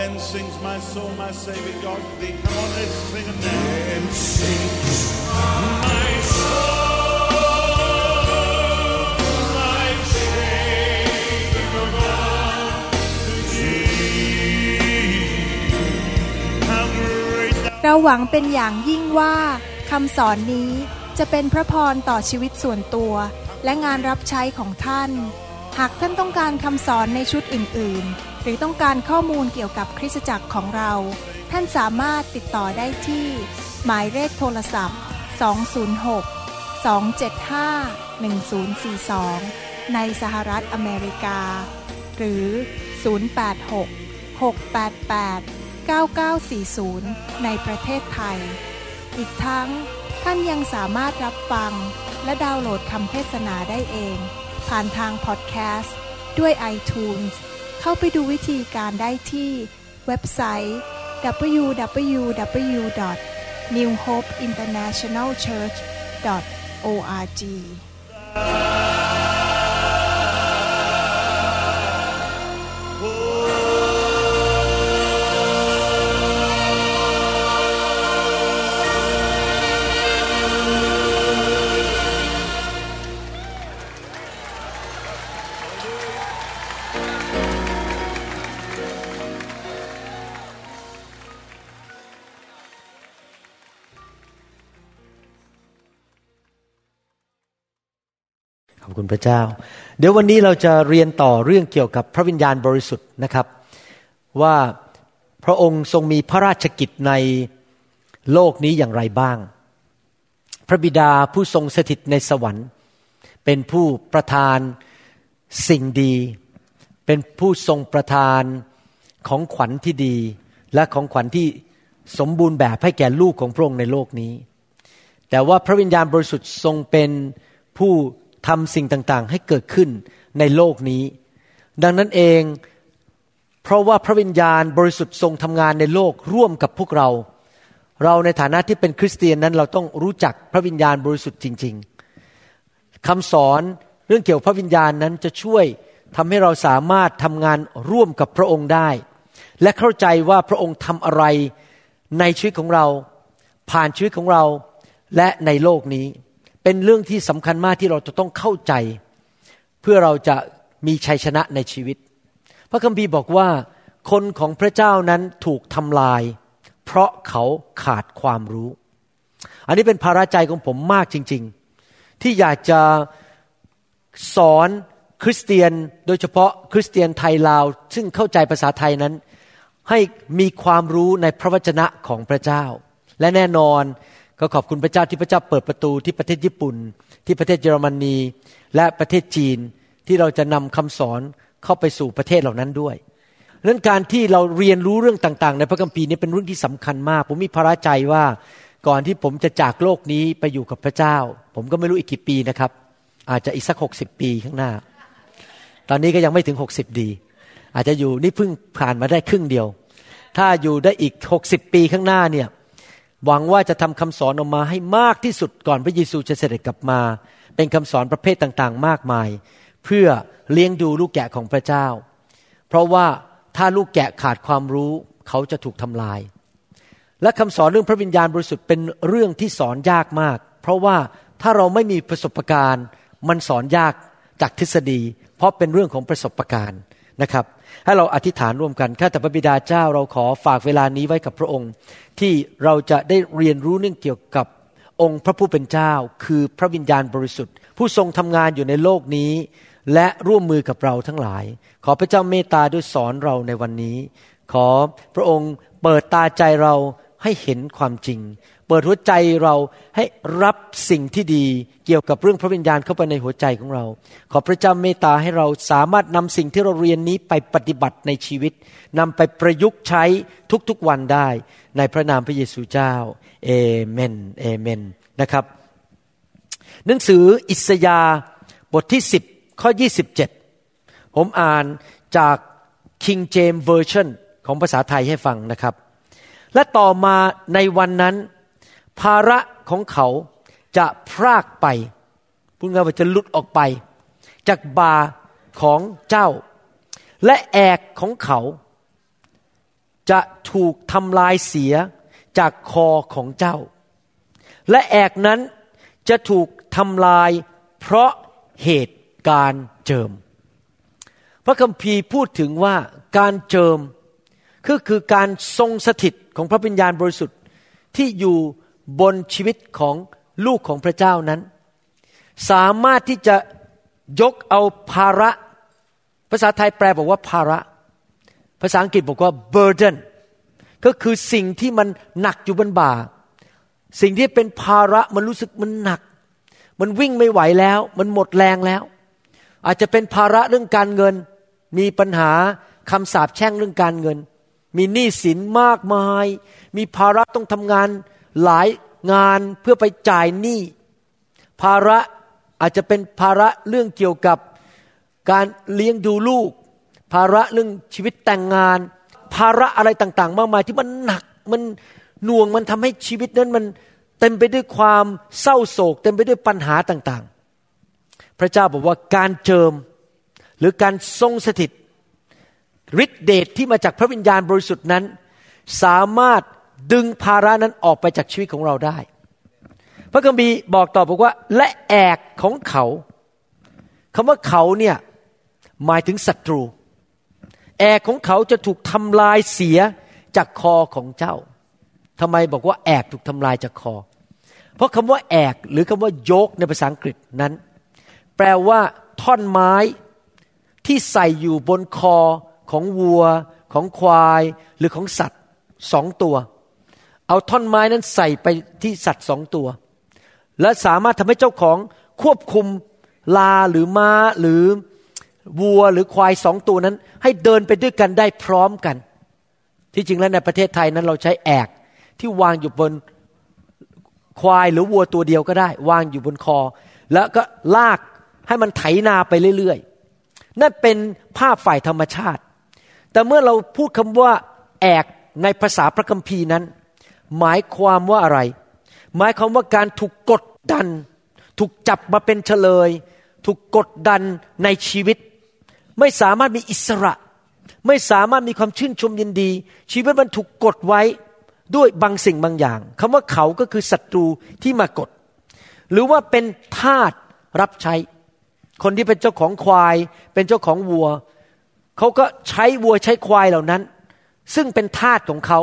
Then sings my soul, my Savior God to thee. Come on, let's sing it now. Then sings my soul.เราหวังเป็นอย่างยิ่งว่าคำสอนนี้จะเป็นพระพรต่อชีวิตส่วนตัวและงานรับใช้ของท่านหากท่านต้องการคำสอนในชุดอื่นๆหรือต้องการข้อมูลเกี่ยวกับคริสตจักรของเราท่านสามารถติดต่อได้ที่หมายเลขโทรศัพท์206 275 1042ในสหรัฐอเมริกาหรือ086 688 9940ในประเทศไทยอีกทั้งท่านยังสามารถรับฟังและดาวน์โหลดคำเทศนาได้เองผ่านทางพอดแคสต์ด้วย iTunes เข้าไปดูวิธีการได้ที่เว็บไซต์ www.newhopeinternationalchurch.orgคุณพระเจ้าเดี๋ยววันนี้เราจะเรียนต่อเรื่องเกี่ยวกับพระวิญญาณบริสุทธิ์นะครับว่าพระองค์ทรงมีพระราชกิจในโลกนี้อย่างไรบ้างพระบิดาผู้ทรงสถิตในสวรรค์เป็นผู้ประทานสิ่งดีเป็นผู้ทรงประทานของขวัญที่ดีและของขวัญที่สมบูรณ์แบบให้แก่ลูกของพระองค์ในโลกนี้แต่ว่าพระวิญญาณบริสุทธิ์ทรงเป็นผู้ทำสิ่งต่างๆให้เกิดขึ้นในโลกนี้ดังนั้นเองเพราะว่าพระวิญญาณบริสุทธิ์ทรงทำงานในโลกร่วมกับพวกเราเราในฐานะที่เป็นคริสเตียนนั้นเราต้องรู้จักพระวิญญาณบริสุทธิ์จริงๆคำสอนเรื่องเกี่ยวกับพระวิญญาณนั้นจะช่วยทำให้เราสามารถทำงานร่วมกับพระองค์ได้และเข้าใจว่าพระองค์ทำอะไรในชีวิตของเราผ่านชีวิตของเราและในโลกนี้เป็นเรื่องที่สำคัญมากที่เราจะต้องเข้าใจเพื่อเราจะมีชัยชนะในชีวิตพระคัมภีร์บอกว่าคนของพระเจ้านั้นถูกทำลายเพราะเขาขาดความรู้อันนี้เป็นภาระใจของผมมากจริงๆที่อยากจะสอนคริสเตียนโดยเฉพาะคริสเตียนไทยลาวซึ่งเข้าใจภาษาไทยนั้นให้มีความรู้ในพระวจนะของพระเจ้าและแน่นอนก็ขอบคุณพระเจ้าที่พระเจ้าเปิดประตูที่ประเทศญี่ปุ่นที่ประเทศเยอรมนีและประเทศจีนที่เราจะนำคำสอนเข้าไปสู่ประเทศเหล่านั้นด้วยดังนั้นการที่เราเรียนรู้เรื่องต่างๆในพระคัมภีร์นี้เป็นเรื่องที่สำคัญมากผมมีภาระใจว่าก่อนที่ผมจะจากโลกนี้ไปอยู่กับพระเจ้าผมก็ไม่รู้อีกกี่ปีนะครับอาจจะอีกสัก60ปีข้างหน้าตอนนี้ก็ยังไม่ถึง60ดีอาจจะอยู่นี่เพิ่งผ่านมาได้ครึ่งเดียวถ้าอยู่ได้อีก60ปีข้างหน้าเนี่ยหวังว่าจะทำคำสอนออกมาให้มากที่สุดก่อนพระเยซูจะเสด็จกลับมาเป็นคำสอนประเภทต่างๆมากมายเพื่อเลี้ยงดูลูกแกะของพระเจ้าเพราะว่าถ้าลูกแกะขาดความรู้เขาจะถูกทำลายและคำสอนเรื่องพระวิญญาณบริสุทธิ์เป็นเรื่องที่สอนยากมากเพราะว่าถ้าเราไม่มีประสบการณ์มันสอนยากจากทฤษฎีเพราะเป็นเรื่องของประสบการณ์นะครับให้เราอธิษฐานร่วมกันข้าแต่พระบิดาเจ้าเราขอฝากเวลานี้ไว้กับพระองค์ที่เราจะได้เรียนรู้เรื่องเกี่ยวกับองค์พระผู้เป็นเจ้าคือพระวิญญาณบริสุทธิ์ผู้ทรงทำงานอยู่ในโลกนี้และร่วมมือกับเราทั้งหลายขอพระเจ้าเมตตาด้วยสอนเราในวันนี้ขอพระองค์เปิดตาใจเราให้เห็นความจริงเปิดหัวใจเราให้รับสิ่งที่ดีเกี่ยวกับเรื่องพระวิญญาณเข้าไปในหัวใจของเราขอพระเจ้าเมตตาให้เราสามารถนำสิ่งที่เราเรียนนี้ไปปฏิบัติในชีวิตนำไปประยุกต์ใช้ทุกๆวันได้ในพระนามพระเยซูเจ้าเอเมนเอเมนนะครับหนังสืออิสยาห์บทที่10ข้อ27ผมอ่านจาก King James Version ของภาษาไทยให้ฟังนะครับและต่อมาในวันนั้นภาระของเขาจะพรากไปพูดง่ายว่าจะหลุดออกไปจากบ่าของเจ้าและแอกของเขา จะถูกทำลายเสียจากคอของเจ้าและแอกนั้นจะถูกทำลายเพราะเหตุการเจิมพระคัมภีร์พูดถึงว่าการเจิมคือการทรงสถิตของพระวิญญาณบริสุทธิ์ที่อยู่บนชีวิตของลูกของพระเจ้านั้นสามารถที่จะยกเอาภาระภาษาไทยแปลบอกว่าภาระภาษาอังกฤษบอกว่า burden ก็คือสิ่งที่มันหนักอยู่บนบ่าสิ่งที่เป็นภาระมันรู้สึกมันหนักมันวิ่งไม่ไหวแล้วมันหมดแรงแล้วอาจจะเป็นภาระเรื่องการเงินมีปัญหาคำสาปแช่งเรื่องการเงินมีหนี้สินมากมายมีภาระต้องทำงานหลายงานเพื่อไปจ่ายหนี้ภาระอาจจะเป็นภาระเรื่องเกี่ยวกับการเลี้ยงดูลูกภาระเรื่องชีวิตแต่งงานภาระอะไรต่างๆมากมายที่มันหนักมันหน่วงมันทำให้ชีวิตนั้นมันเต็มไปด้วยความเศร้าโศกเต็มไปด้วยปัญหาต่างๆพระเจ้าบอกว่าการเจิมหรือการทรงสถิตฤทธิเดช ที่มาจากพระวิญญาณบริสุทธิ์นั้นสามารถดึงภาระนั้นออกไปจากชีวิตของเราได้พระคัมภีร์บอกต่อบอกว่าและแอกของเขาคำว่าเขาเนี่ยหมายถึงศัตรูแอกของเขาจะถูกทำลายเสียจากคอของเจ้าทำไมบอกว่าแอกถูกทำลายจากคอเพราะคำว่าแอกหรือคำว่าโยกในภาษาอังกฤษนั้นแปลว่าท่อนไม้ที่ใส่อยู่บนคอของวัวของควายหรือของสัตว์สองตัวเอาท่อนไม้นั้นใส่ไปที่สัตว์สองตัวและสามารถทำให้เจ้าของควบคุมลาหรือม้าหรือวัวหรือควายสองตัวนั้นให้เดินไปด้วยกันได้พร้อมกันที่จริงแล้วในประเทศไทยนั้นเราใช้แอกที่วางอยู่บนควายหรือวัวตัวเดียวก็ได้วางอยู่บนคอแล้วก็ลากให้มันไถนาไปเรื่อยๆนั่นเป็นภาพฝ่ายธรรมชาติแต่เมื่อเราพูดคำว่าแอกในภาษาพระคัมภีร์นั้นหมายความว่าอะไรหมายความว่าการถูกกดดันถูกจับมาเป็นเฉลยถูกกดดันในชีวิตไม่สามารถมีอิสระไม่สามารถมีความชื่นชมยินดีชีวิตมันถูกกดไว้ด้วยบางสิ่งบางอย่างคำว่าเขาก็คือศัตรูที่มากดหรือว่าเป็นทาสรับใช้คนที่เป็นเจ้าของควายเป็นเจ้าของวัวเขาก็ใช้วัวใช้ควายเหล่านั้นซึ่งเป็นทาสของเขา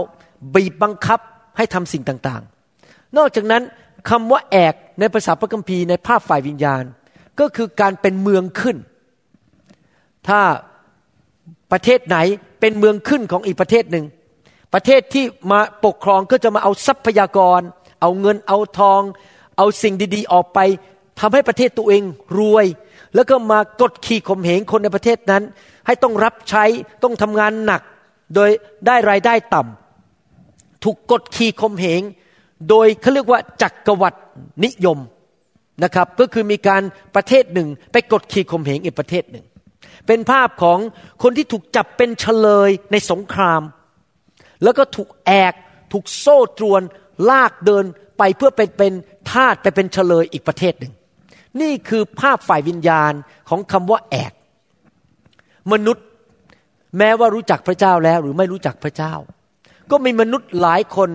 บีบบังคับให้ทำสิ่งต่างๆนอกจากนั้นคำว่าแอกในภาษาพระคัมภีร์ในภาพฝ่ายวิญญาณก็คือการเป็นเมืองขึ้นถ้าประเทศไหนเป็นเมืองขึ้นของอีกประเทศหนึ่งประเทศที่มาปกครองก็จะมาเอาทรัพยากรเอาเงินเอาทองเอาสิ่งดีๆออกไปทำให้ประเทศตัวเองรวยแล้วก็มากดขี่ข่มเหงคนในประเทศนั้นให้ต้องรับใช้ต้องทำงานหนักโดยได้รายได้ต่ำถูกกดขี่ข่มเหงโดยเขาเรียกว่าจักรวรรดินิยมนะครับก็คือมีการประเทศหนึ่งไปกดขี่ข่มเหงอีกประเทศหนึ่งเป็นภาพของคนที่ถูกจับเป็นเฉลยในสงครามแล้วก็ถูกแอกถูกโซ่ตรวนลากเดินไปเพื่อเป็นทาสไปเป็นเฉลยอีกประเทศหนึ่งนี่คือภาพฝ่ายวิญญาณของคำว่าแอกมนุษย์แม้ว่ารู้จักพระเจ้าแล้วหรือไม่รู้จักพระเจ้าก็มีมนุษย์หลายคน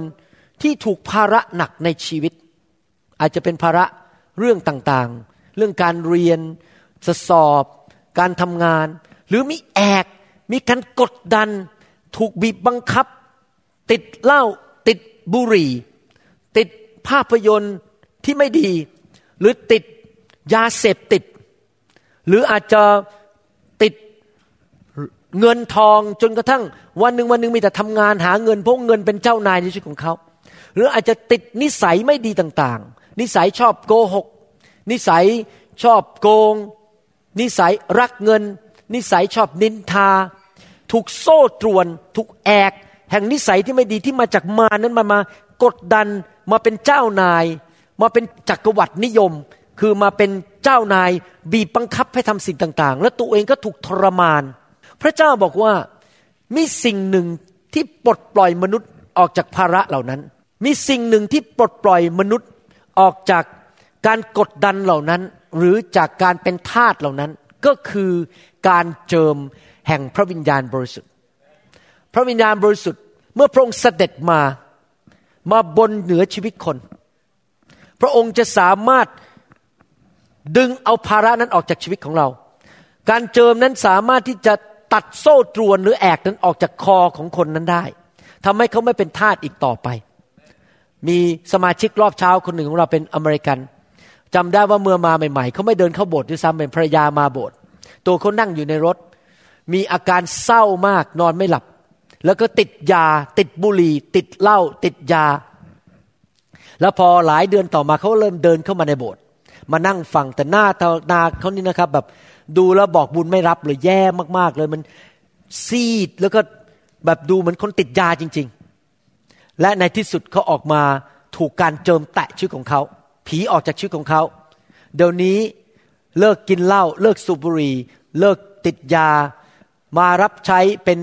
ที่ถูกภาระหนักในชีวิตอาจจะเป็นภาระเรื่องต่างๆเรื่องการเรียนสอบการทำงานหรือมีแอกมีการกดดันถูกบีบบังคับติดเหล้าติดบุหรี่ติดภาพยนตร์ที่ไม่ดีหรือติดยาเสพติดหรืออาจจะติดเงินทองจนกระทั่งวันหนึ่งมีแต่ทำงานหาเงินเพราะเงินเป็นเจ้านายในชีวิตของเขาหรืออาจจะติดนิสัยไม่ดีต่างๆนิสัยชอบโกหกนิสัยชอบโกงนิสัยรักเงินนิสัยชอบนินทาถูกโซ่ตรวนถูกแอกแห่งนิสัยที่ไม่ดีที่มาจากมารนั้นมากดดันมาเป็นเจ้านายมาเป็นจักรวรรดินิยมคือมาเป็นเจ้านายบีบบังคับให้ทำสิ่งต่างๆและตัวเองก็ถูกทรมานพระเจ้าบอกว่ามีสิ่งหนึ่งที่ปลดปล่อยมนุษย์ออกจากภาระเหล่านั้นมีสิ่งหนึ่งที่ปลดปล่อยมนุษย์ออกจากการกดดันเหล่านั้นหรือจากการเป็นทาสเหล่านั้นก็คือการเจิมแห่งพระวิญญาณบริสุทธิ์พระวิญญาณบริสุทธิ์ เมื่อพระองค์เสด็จมาบนเหนือชีวิตคนพระองค์จะสามารถดึงเอาภาระนั้นออกจากชีวิตของเราการเจิมนั้นสามารถที่จะตัดโซ่ตรวนหรือแอกนั้นออกจากคอของคนนั้นได้ทำให้เขาไม่เป็นทาสอีกต่อไปมีสมาชิกรอบเช้าคนหนึ่งของเราเป็นอเมริกันจำได้ว่าเมื่อมาใหม่ๆเขาไม่เดินเข้าโบสถ์ด้วยซ้ำเป็นภรรยามาโบสถ์ตัวเขานั่งอยู่ในรถมีอาการเศร้ามากนอนไม่หลับแล้วก็ติดยาติดบุหรี่ติดเหล้าติดยาแล้วพอหลายเดือนต่อมาเขาเริ่มเดินเข้ามาในโบสถ์มานั่งฟังแต่หน้าตาเขานี่นะครับแบบดูแล้วบอกบุญไม่รับเลยแย่มากๆเลยมันซีดแล้วก็แบบดูเหมือนคนติดยาจริงๆและในที่สุดเขาออกมาถูกการเจิมแตะชีวิตของเขาผีออกจากชีวิตของเขาเดี๋ยวนี้เลิกกินเหล้าเลิกสูบบุหรี่เลิกติดยามารับใช้เป็น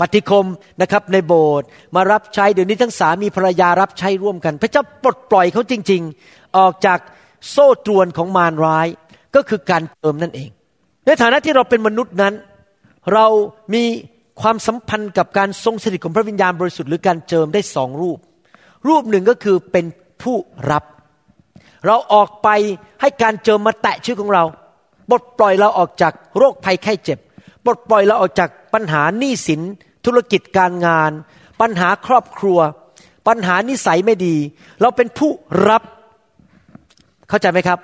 ปฏิคมนะครับในโบสถ์มารับใช้เดี๋ยวนี้ทั้งสามีภรรยารับใช้ร่วมกันพระเจ้าปลดปล่อยเขาจริงๆออกจากโซ่ตรวนของมารร้ายก็คือการเจิมนั่นเองในฐานะที่เราเป็นมนุษย์นั้นเรามีความสัมพันธ์กับการทรงสถิตของพระวิญญาณบริสุทธิ์หรือการเจิมได้สองรูปหนึ่งก็คือเป็นผู้รับเราออกไปให้การเจิมมาแตะชีวิตของเราปลดปล่อยเราออกจากโรคภัยไข้เจ็บปลดปล่อยเราออกจากปัญหาหนี้สินธุรกิจการงานปัญหาครอบครัวปัญหานิสัยไม่ดีเราเป็นผู้รับเข้าใจไหมครับ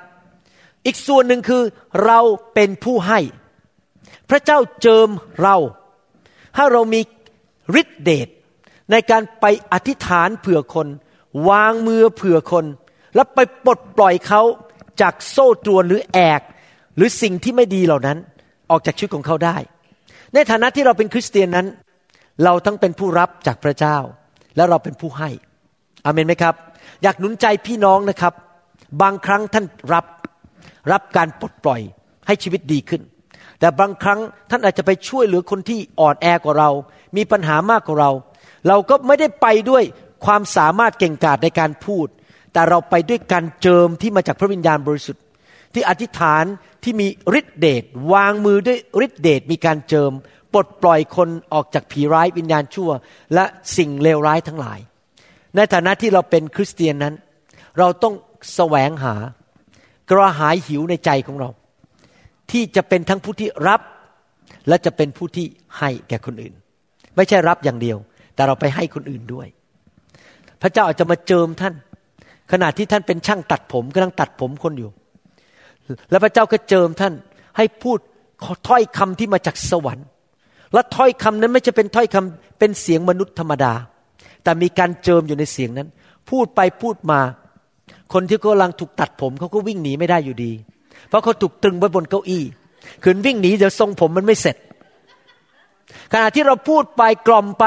อีกส่วนหนึ่งคือเราเป็นผู้ให้พระเจ้าเจิมเราให้เรามีฤทธิ์เดชในการไปอธิษฐานเผื่อคนวางมือเผื่อคนและไปปลดปล่อยเขาจากโซ่ตรวนหรือแอกหรือสิ่งที่ไม่ดีเหล่านั้นออกจากชีวิตของเขาได้ในฐานะที่เราเป็นคริสเตียนนั้นเราทั้งเป็นผู้รับจากพระเจ้าและเราเป็นผู้ให้อาเมนไหมครับอยากหนุนใจพี่น้องนะครับบางครั้งท่านรับการปลดปล่อยให้ชีวิตดีขึ้นแต่บางครั้งท่านอาจจะไปช่วยเหลือคนที่อ่อนแอกว่าเรามีปัญหามากกว่าเราก็ไม่ได้ไปด้วยความสามารถเก่งกาจในการพูดแต่เราไปด้วยการเจิมที่มาจากพระวิญญาณบริสุทธิ์ที่อธิษฐานที่มีฤทธิเดชวางมือด้วยฤทธิเดชมีการเจิมปลดปล่อยคนออกจากผีร้ายวิญญาณชั่วและสิ่งเลวร้ายทั้งหลายในฐานะที่เราเป็นคริสเตียนนั้นเราต้องแสวงหากระหายหิวในใจของเราที่จะเป็นทั้งผู้ที่รับและจะเป็นผู้ที่ให้แก่คนอื่นไม่ใช่รับอย่างเดียวแต่เราไปให้คนอื่นด้วยพระเจ้าอาจจะมาเจิมท่านขณะที่ท่านเป็นช่างตัดผมกำลังตัดผมคนอยู่และพระเจ้าก็เจิมท่านให้พูดถ้อยคำที่มาจากสวรรค์และถ้อยคำนั้นไม่ใช่เป็นถ้อยคำเป็นเสียงมนุษย์ธรรมดาแต่มีการเจิมอยู่ในเสียงนั้นพูดไปพูดมาคนที่กำลังถูกตัดผมเขาก็วิ่งหนีไม่ได้อยู่ดีเพราะเขาถูกตรึงไว้บนเก้าอี้ขืนวิ่งหนีเดี๋ยวทรงผมมันไม่เสร็จขณะที่เราพูดไปกล่อมไป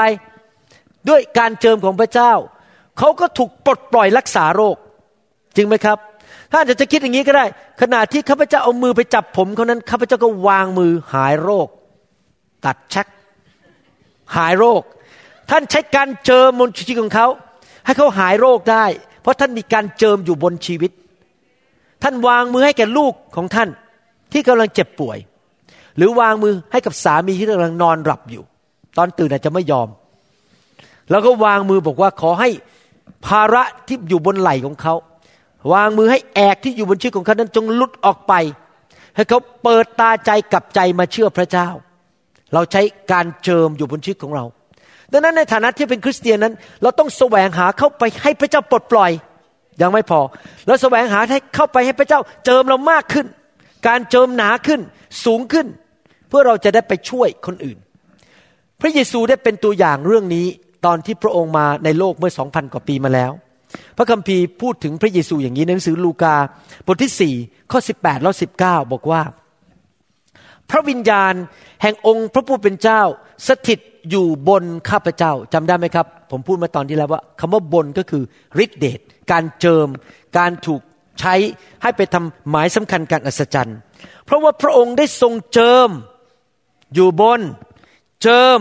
ด้วยการเจิมของพระเจ้าเขาก็ถูกปลดปล่อยรักษาโรคจริงไหมครับท่านอาจจะคิดอย่างนี้ก็ได้ขณะที่ข้าพเจ้าเอามือไปจับผมเขานั้นข้าพเจ้าก็วางมือหายโรคตัดชักหายโรคท่านใช้การเจิมบนชีวิตของเขาให้เขาหายโรคได้เพราะท่านมีการเจิมอยู่บนชีวิตท่านวางมือให้แก่ลูกของท่านที่กำลังเจ็บป่วยหรือวางมือให้กับสามีที่กำลังนอนหลับอยู่ตอนตื่นอาจจะไม่ยอมแล้วก็วางมือบอกว่าขอให้ภาระที่อยู่บนไหล่ของเขาวางมือให้แอกที่อยู่บนชีวิตของเขานั้นจงหลุดออกไปให้เขาเปิดตาใจกลับใจมาเชื่อพระเจ้าเราใช้การเจิมอยู่บนชีวิตของเราดังนั้นในฐานะที่เป็นคริสเตียนนั้นเราต้องแสวงหาเข้าไปให้พระเจ้าปลดปล่อยยังไม่พอเราแสวงหาให้เข้าไปให้พระเจ้าเจิมเรามากขึ้นการเจิมหนาขึ้นสูงขึ้นเพื่อเราจะได้ไปช่วยคนอื่นพระเยซูได้เป็นตัวอย่างเรื่องนี้ตอนที่พระองค์มาในโลกเมื่อ 2,000 กว่าปีมาแล้วพระคัมภีร์พูดถึงพระเยซูอย่างนี้ในหนังสือลูกาบทที่4ข้อ18และ19บอกว่าพระวิญญาณแห่งองค์พระผู้เป็นเจ้าสถิตอยู่บนข้าพเจ้าจำได้ไหมครับผมพูดมาตอนที่แล้วว่าคำว่าบนก็คือฤทธิเดชการเจิมการถูกใช้ให้ไปทำหมายสำคัญการอัศจรรย์เพราะว่าพระองค์ได้ทรงเจิมอยู่บนเจิม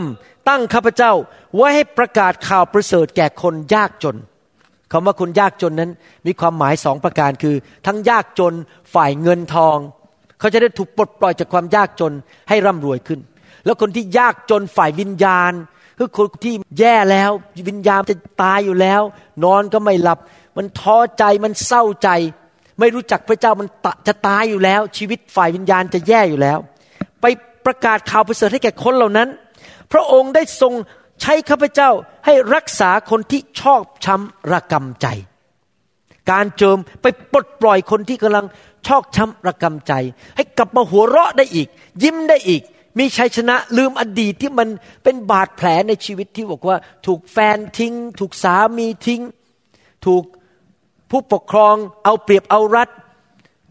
ตั้งข้าพเจ้าไว้ให้ประกาศข่าวประเสริฐแก่คนยากจนคำว่าคนยากจนนั้นมีความหมายสองประการคือทั้งยากจนฝ่ายเงินทองเขาจะได้ถูกปลดปล่อยจากความยากจนให้ร่ำรวยขึ้นแล้วคนที่ยากจนฝ่ายวิญญาณ คือคนที่แย่แล้ววิญญาณจะตายอยู่แล้วนอนก็ไม่หลับมันท้อใจมันเศร้าใจไม่รู้จักพระเจ้ามันจะตายอยู่แล้วชีวิตฝ่ายวิญญาณจะแย่อยู่แล้วไปประกาศข่าวประเสริฐให้แก่คนเหล่านั้นพระองค์ได้ทรงใช้ข้าพเจ้าให้รักษาคนที่ชอกช้ำระกำใจการเจิมไปปลดปล่อยคนที่กำลังชอกช้ำระกำใจให้กลับมาหัวเราะได้อีกยิ้มได้อีกมีชัยชนะลืมอดีตที่มันเป็นบาดแผลในชีวิตที่บอกว่าถูกแฟนทิ้งถูกสามีทิ้งถูกผู้ปกครองเอาเปรียบเอารัด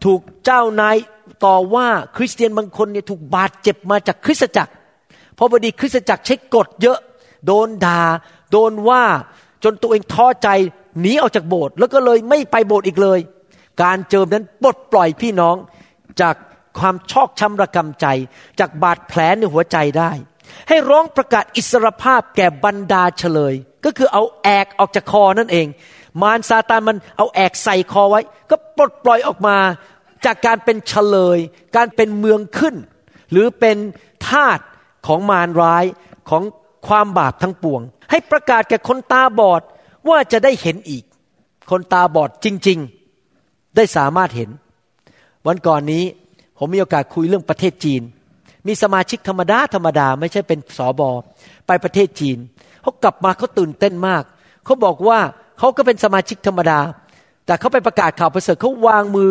ถูกเจ้านายต่อว่าคริสเตียนบางคนเนี่ยถูกบาดเจ็บมาจากคริสตจักรเพราะบดีคริสตจักรใช้กฎเยอะโดนด่าโดนว่าจนตัวเองท้อใจหนีออกจากโบสถ์แล้วก็เลยไม่ไปโบสถ์อีกเลยการเจิมนั้นปลดปล่อยพี่น้องจากความชอกช้ำระกำใจจากบาดแผลในหัวใจได้ให้ร้องประกาศอิสรภาพแก่บรรดาเฉลยก็คือเอาแอกออกจากคอนั่นเองมารซาตานมันเอาแอกใส่คอไว้ก็ปลดปล่อยออกมาจากการเป็นเฉลยการเป็นเมืองขึ้นหรือเป็นทาสของมารร้ายของความบาปทั้งปวงให้ประกาศแก่คนตาบอดว่าจะได้เห็นอีกคนตาบอดจริงๆได้สามารถเห็นวันก่อนนี้ผมมีโอกาสคุยเรื่องประเทศจีนมีสมาชิกธรรมดาไม่ใช่เป็นสบไปประเทศจีนเขากลับมาเขาตื่นเต้นมากเขาบอกว่าเขาก็เป็นสมาชิกธรรมดาแต่เขาไปประกาศข่าวประเสริฐเขาวางมือ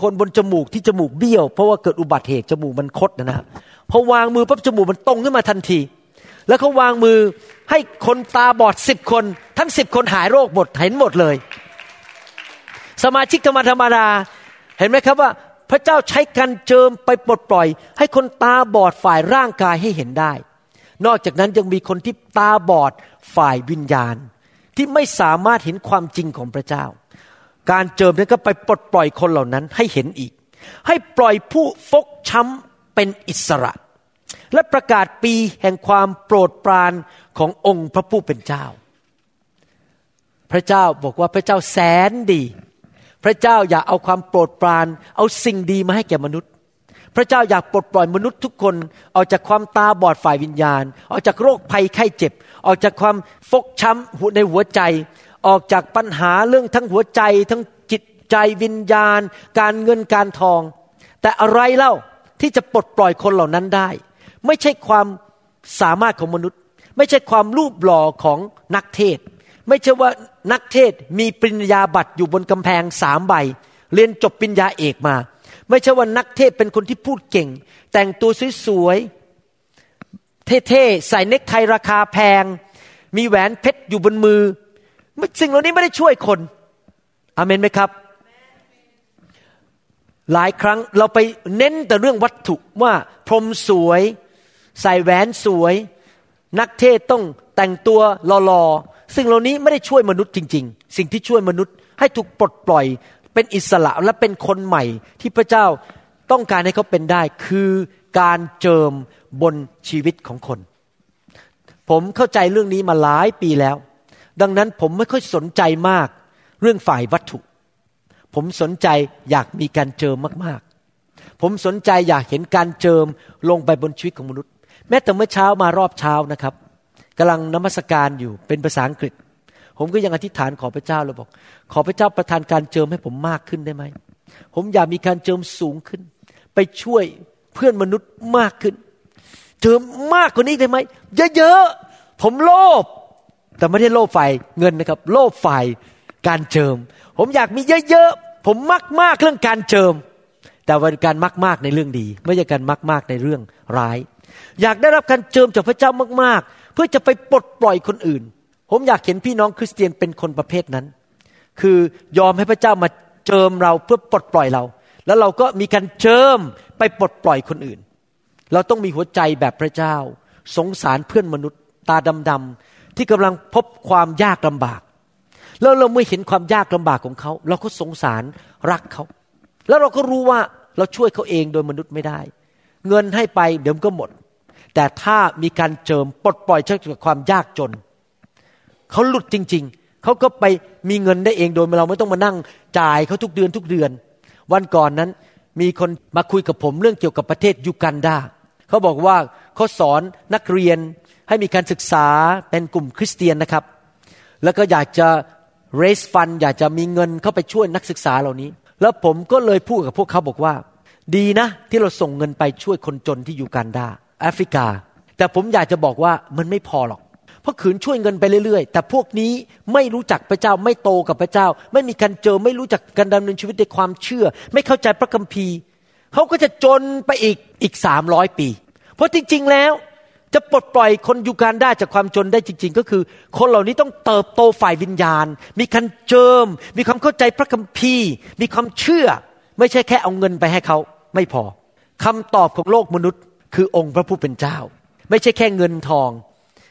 คนบนจมูกที่จมูกเบี้ยวเพราะว่าเกิดอุบัติเหตุจมูกมันคดนะพอวางมือปั๊บจมูกมันตรงขึ้นมาทันทีแล้วเขาวางมือให้คนตาบอด10คนทั้ง10คนหายโรคหมดเห็นหมดเลยสมาชิกธรรมดาเห็นไหมครับว่าพระเจ้าใช้การเจิมไปปลดปล่อยให้คนตาบอดฝ่ายร่างกายให้เห็นได้นอกจากนั้นยังมีคนที่ตาบอดฝ่ายวิญญาณที่ไม่สามารถเห็นความจริงของพระเจ้าการเจิมนั้นก็ไปปลดปล่อยคนเหล่านั้นให้เห็นอีกให้ปล่อยผู้ฟกช้ำเป็นอิสระและประกาศปีแห่งความโปรดปรานขององค์พระผู้เป็นเจ้าพระเจ้าบอกว่าพระเจ้าแสนดีพระเจ้าอยากเอาความโปรดปรานเอาสิ่งดีมาให้แก่มนุษย์พระเจ้าอยากปลดปล่อยมนุษย์ทุกคนออกจากความตาบอดฝ่ายวิญญาณออกจากโรคภัยไข้เจ็บออกจากความฟกช้ำในหัวใจออกจากปัญหาเรื่องทั้งหัวใจทั้งจิตใจวิญญาณการเงินการทองแต่อะไรเล่าที่จะปลดปล่อยคนเหล่านั้นได้ไม่ใช่ความสามารถของมนุษย์ไม่ใช่ความรูปหล่อของนักเทศน์ไม่ใช่ว่านักเทศน์มีปริญญาบัตรอยู่บนกำแพง3ใบเรียนจบปริญญาเอกมาไม่ใช่ว่านักเทศน์เป็นคนที่พูดเก่งแต่งตัวสวยๆเท่ๆใส่เน็กไทราคาแพงมีแหวนเพชรอยู่บนมือสิ่งเหล่านี้ไม่ได้ช่วยคนอาเมนไหมครับหลายครั้งเราไปเน้นแต่เรื่องวัตถุว่าพรหมสวยใส่แหวนสวยนักเทศน์ต้องแต่งตัวหล่อๆสิ่งเหล่านี้ไม่ได้ช่วยมนุษย์จริงๆสิ่งที่ช่วยมนุษย์ให้ถูกปลดปล่อยเป็นอิสระและเป็นคนใหม่ที่พระเจ้าต้องการให้เขาเป็นได้คือการเจิมบนชีวิตของคนผมเข้าใจเรื่องนี้มาหลายปีแล้วดังนั้นผมไม่ค่อยสนใจมากเรื่องฝ่ายวัตถุผมสนใจอยากมีการเจิมมากๆผมสนใจอยากเห็นการเจิมลงไปบนชีวิตของมนุษย์แม้แต่เมื่อเช้ามารอบเช้านะครับกำลังนมัสการอยู่เป็นภาษาอังกฤษผมก็ยังอธิษฐานขอพระเจ้าเลยบอกขอพระเจ้าประทานการเจิมให้ผมมากขึ้นได้ไหมผมอยากมีการเจิมสูงขึ้นไปช่วยเพื่อนมนุษย์มากขึ้นเจิมมากกว่านี้ได้ไหมเยอะๆผมโลภแต่ไม่ได้โลภฝ่ายเงินนะครับโลภฝ่ายการเจิมผมอยากมีเยอะๆผมมากๆเรื่องการเจิมแต่ว่าการมากๆในเรื่องดีไม่ใช่การมากๆในเรื่องร้ายอยากได้รับการเจิมจากพระเจ้ามากๆเพื่อจะไปปลดปล่อยคนอื่นผมอยากเห็นพี่น้องคริสเตียนเป็นคนประเภทนั้นคือยอมให้พระเจ้ามาเจิมเราเพื่อปลดปล่อยเราแล้วเราก็มีการเจิมไปปลดปล่อยคนอื่นเราต้องมีหัวใจแบบพระเจ้าสงสารเพื่อนมนุษย์ตาดำๆที่กำลังพบความยากลำบากแล้วเราไม่เห็นความยากลำบากของเขาเราก็สงสารรักเขาแล้วเราก็รู้ว่าเราช่วยเขาเองโดยมนุษย์ไม่ได้เงินให้ไปเดี๋ยวมันก็หมดแต่ถ้ามีการเจิมปลดปล่อยจากความยากจนเขาหลุดจริงๆเขาก็ไปมีเงินได้เองโดยเราไม่ต้องมานั่งจ่ายเขาทุกเดือนวันก่อนนั้นมีคนมาคุยกับผมเรื่องเกี่ยวกับประเทศยูกันดาเขาบอกว่าเขาสอนนักเรียน ให้มีการศึกษาเป็นกลุ่มคริสเตียนนะครับแล้วก็อยากจะ raise fund อยากจะมีเงินเข้าไปช่วยนักศึกษาเหล่านี้แล้วผมก็เลยพูดกับพวกเขาบอกว่าดีนะที่เราส่งเงินไปช่วยคนจนที่ยูกันดาแอฟริกาแต่ผมอยากจะบอกว่ามันไม่พอหรอกเพราะขืนช่วยเงินไปเรื่อยๆแต่พวกนี้ไม่รู้จักพระเจ้าไม่โตกับพระเจ้าไม่มีการเจอไม่รู้จักการดำเนินชีวิตในความเชื่อไม่เข้าใจพระคัมภีร์เขาก็จะจนไปอีก300ปีเพราะจริงๆแล้วจะปลดปล่อยคนยูกันดาจากความจนได้จริงๆก็คือคนเหล่านี้ต้องเติบโตฝ่ายวิญญาณมีการเจิมมีความเข้าใจพระคัมภีร์มีความเชื่อไม่ใช่แค่เอาเงินไปให้เขาไม่พอคำตอบของโลกมนุษย์คือองค์พระผู้เป็นเจ้าไม่ใช่แค่เงินทอง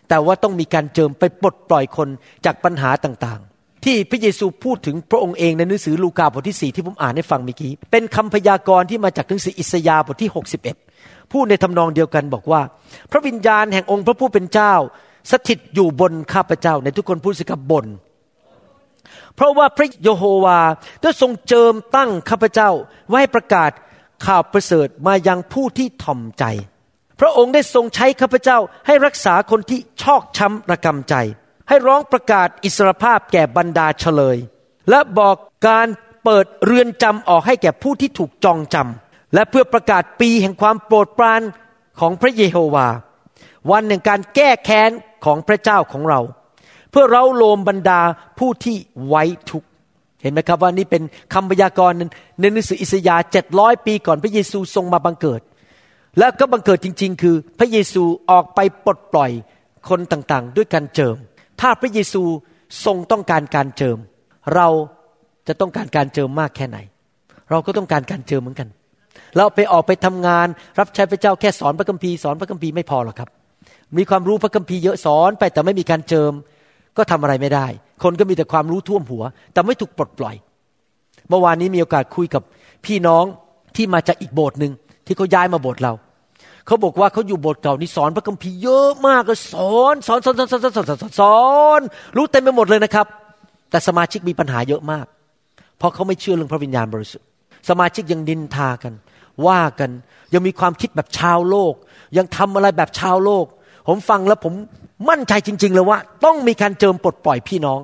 แต่ว่าต้องมีการเจิมไปปลดปล่อยคนจากปัญหาต่างๆที่พระเยซูพูดถึงพระองค์เองในหนังสือลูกาบทที่4ที่ผมอ่านให้ฟังเมื่อกี้เป็นคำพยากรณ์ที่มาจากหนังสืออิสยาห์บทที่61พูดในทำนองเดียวกันบอกว่าพระวิญญาณแห่งองค์พระผู้เป็นเจ้าสถิตอยู่บนข้าพเจ้าในทุกคนพูดสิครับบนเพราะว่าพระโยโฮวาได้ทรงเจิมตั้งข้าพเจ้าไว้ให้ประกาศข่าวประเสริฐมายังผู้ที่ถ่อมใจพระองค์ได้ทรงใช้ข้าพเจ้าให้รักษาคนที่ชอกช้ำระกำใจให้ร้องประกาศอิสรภาพแก่บรรดาเฉลยและบอกการเปิดเรือนจำออกให้แก่ผู้ที่ถูกจองจำและเพื่อประกาศปีแห่งความโปรดปรานของพระเยโฮวาวันแห่งการแก้แค้นของพระเจ้าของเราเพื่อเร้าโลมบรรดาผู้ที่ไว้ทุกข์เห็นไหมครับว่านี่เป็นคำพยากรณ์ในหนังสืออิสยาห์700ปีก่อนพระเยซูทรงมาบังเกิดแล้วก็บังเกิดจริงๆคือพระเยซูออกไปปลดปล่อยคนต่างๆด้วยการเจิมถ้าพระเยซูทรงต้องการการเจิมเราจะต้องการการเจิมมากแค่ไหนเราก็ต้องการการเจิมเหมือนกันเราไปออกไปทำงานรับใช้พระเจ้าแค่สอนพระคัมภีร์สอนพระคัมภีร์ไม่พอหรอกครับมีความรู้พระคัมภีร์เยอะสอนไปแต่ไม่มีการเจิมก็ทำอะไรไม่ได้คนก็มีแต่ความรู้ท่วมหัวแต่ไม่ถูกปลดปล่อยเมื่อวานนี้มีโอกาสคุยกับพี่น้องที่มาจากอีกโบสถ์นึงที่เขาย้ายมาโบสถ์เราเขาบอกว่าเขาอยู่โบสถ์เก่านี่สอนพระคัมภีร์เยอะมากเลยสอนรู้เต็มไปหมดเลยนะครับแต่สมาชิกมีปัญหาเยอะมากเพราะเขาไม่เชื่อเรื่องพระวิญญาณบริสุทธิ์สมาชิกยังดินทากันว่ากันยังมีความคิดแบบชาวโลกยังทำอะไรแบบชาวโลกผมฟังแล้วผมมั่นใจจริงๆเลยว่าต้องมีการเจิมปลดปล่อยพี่น้อง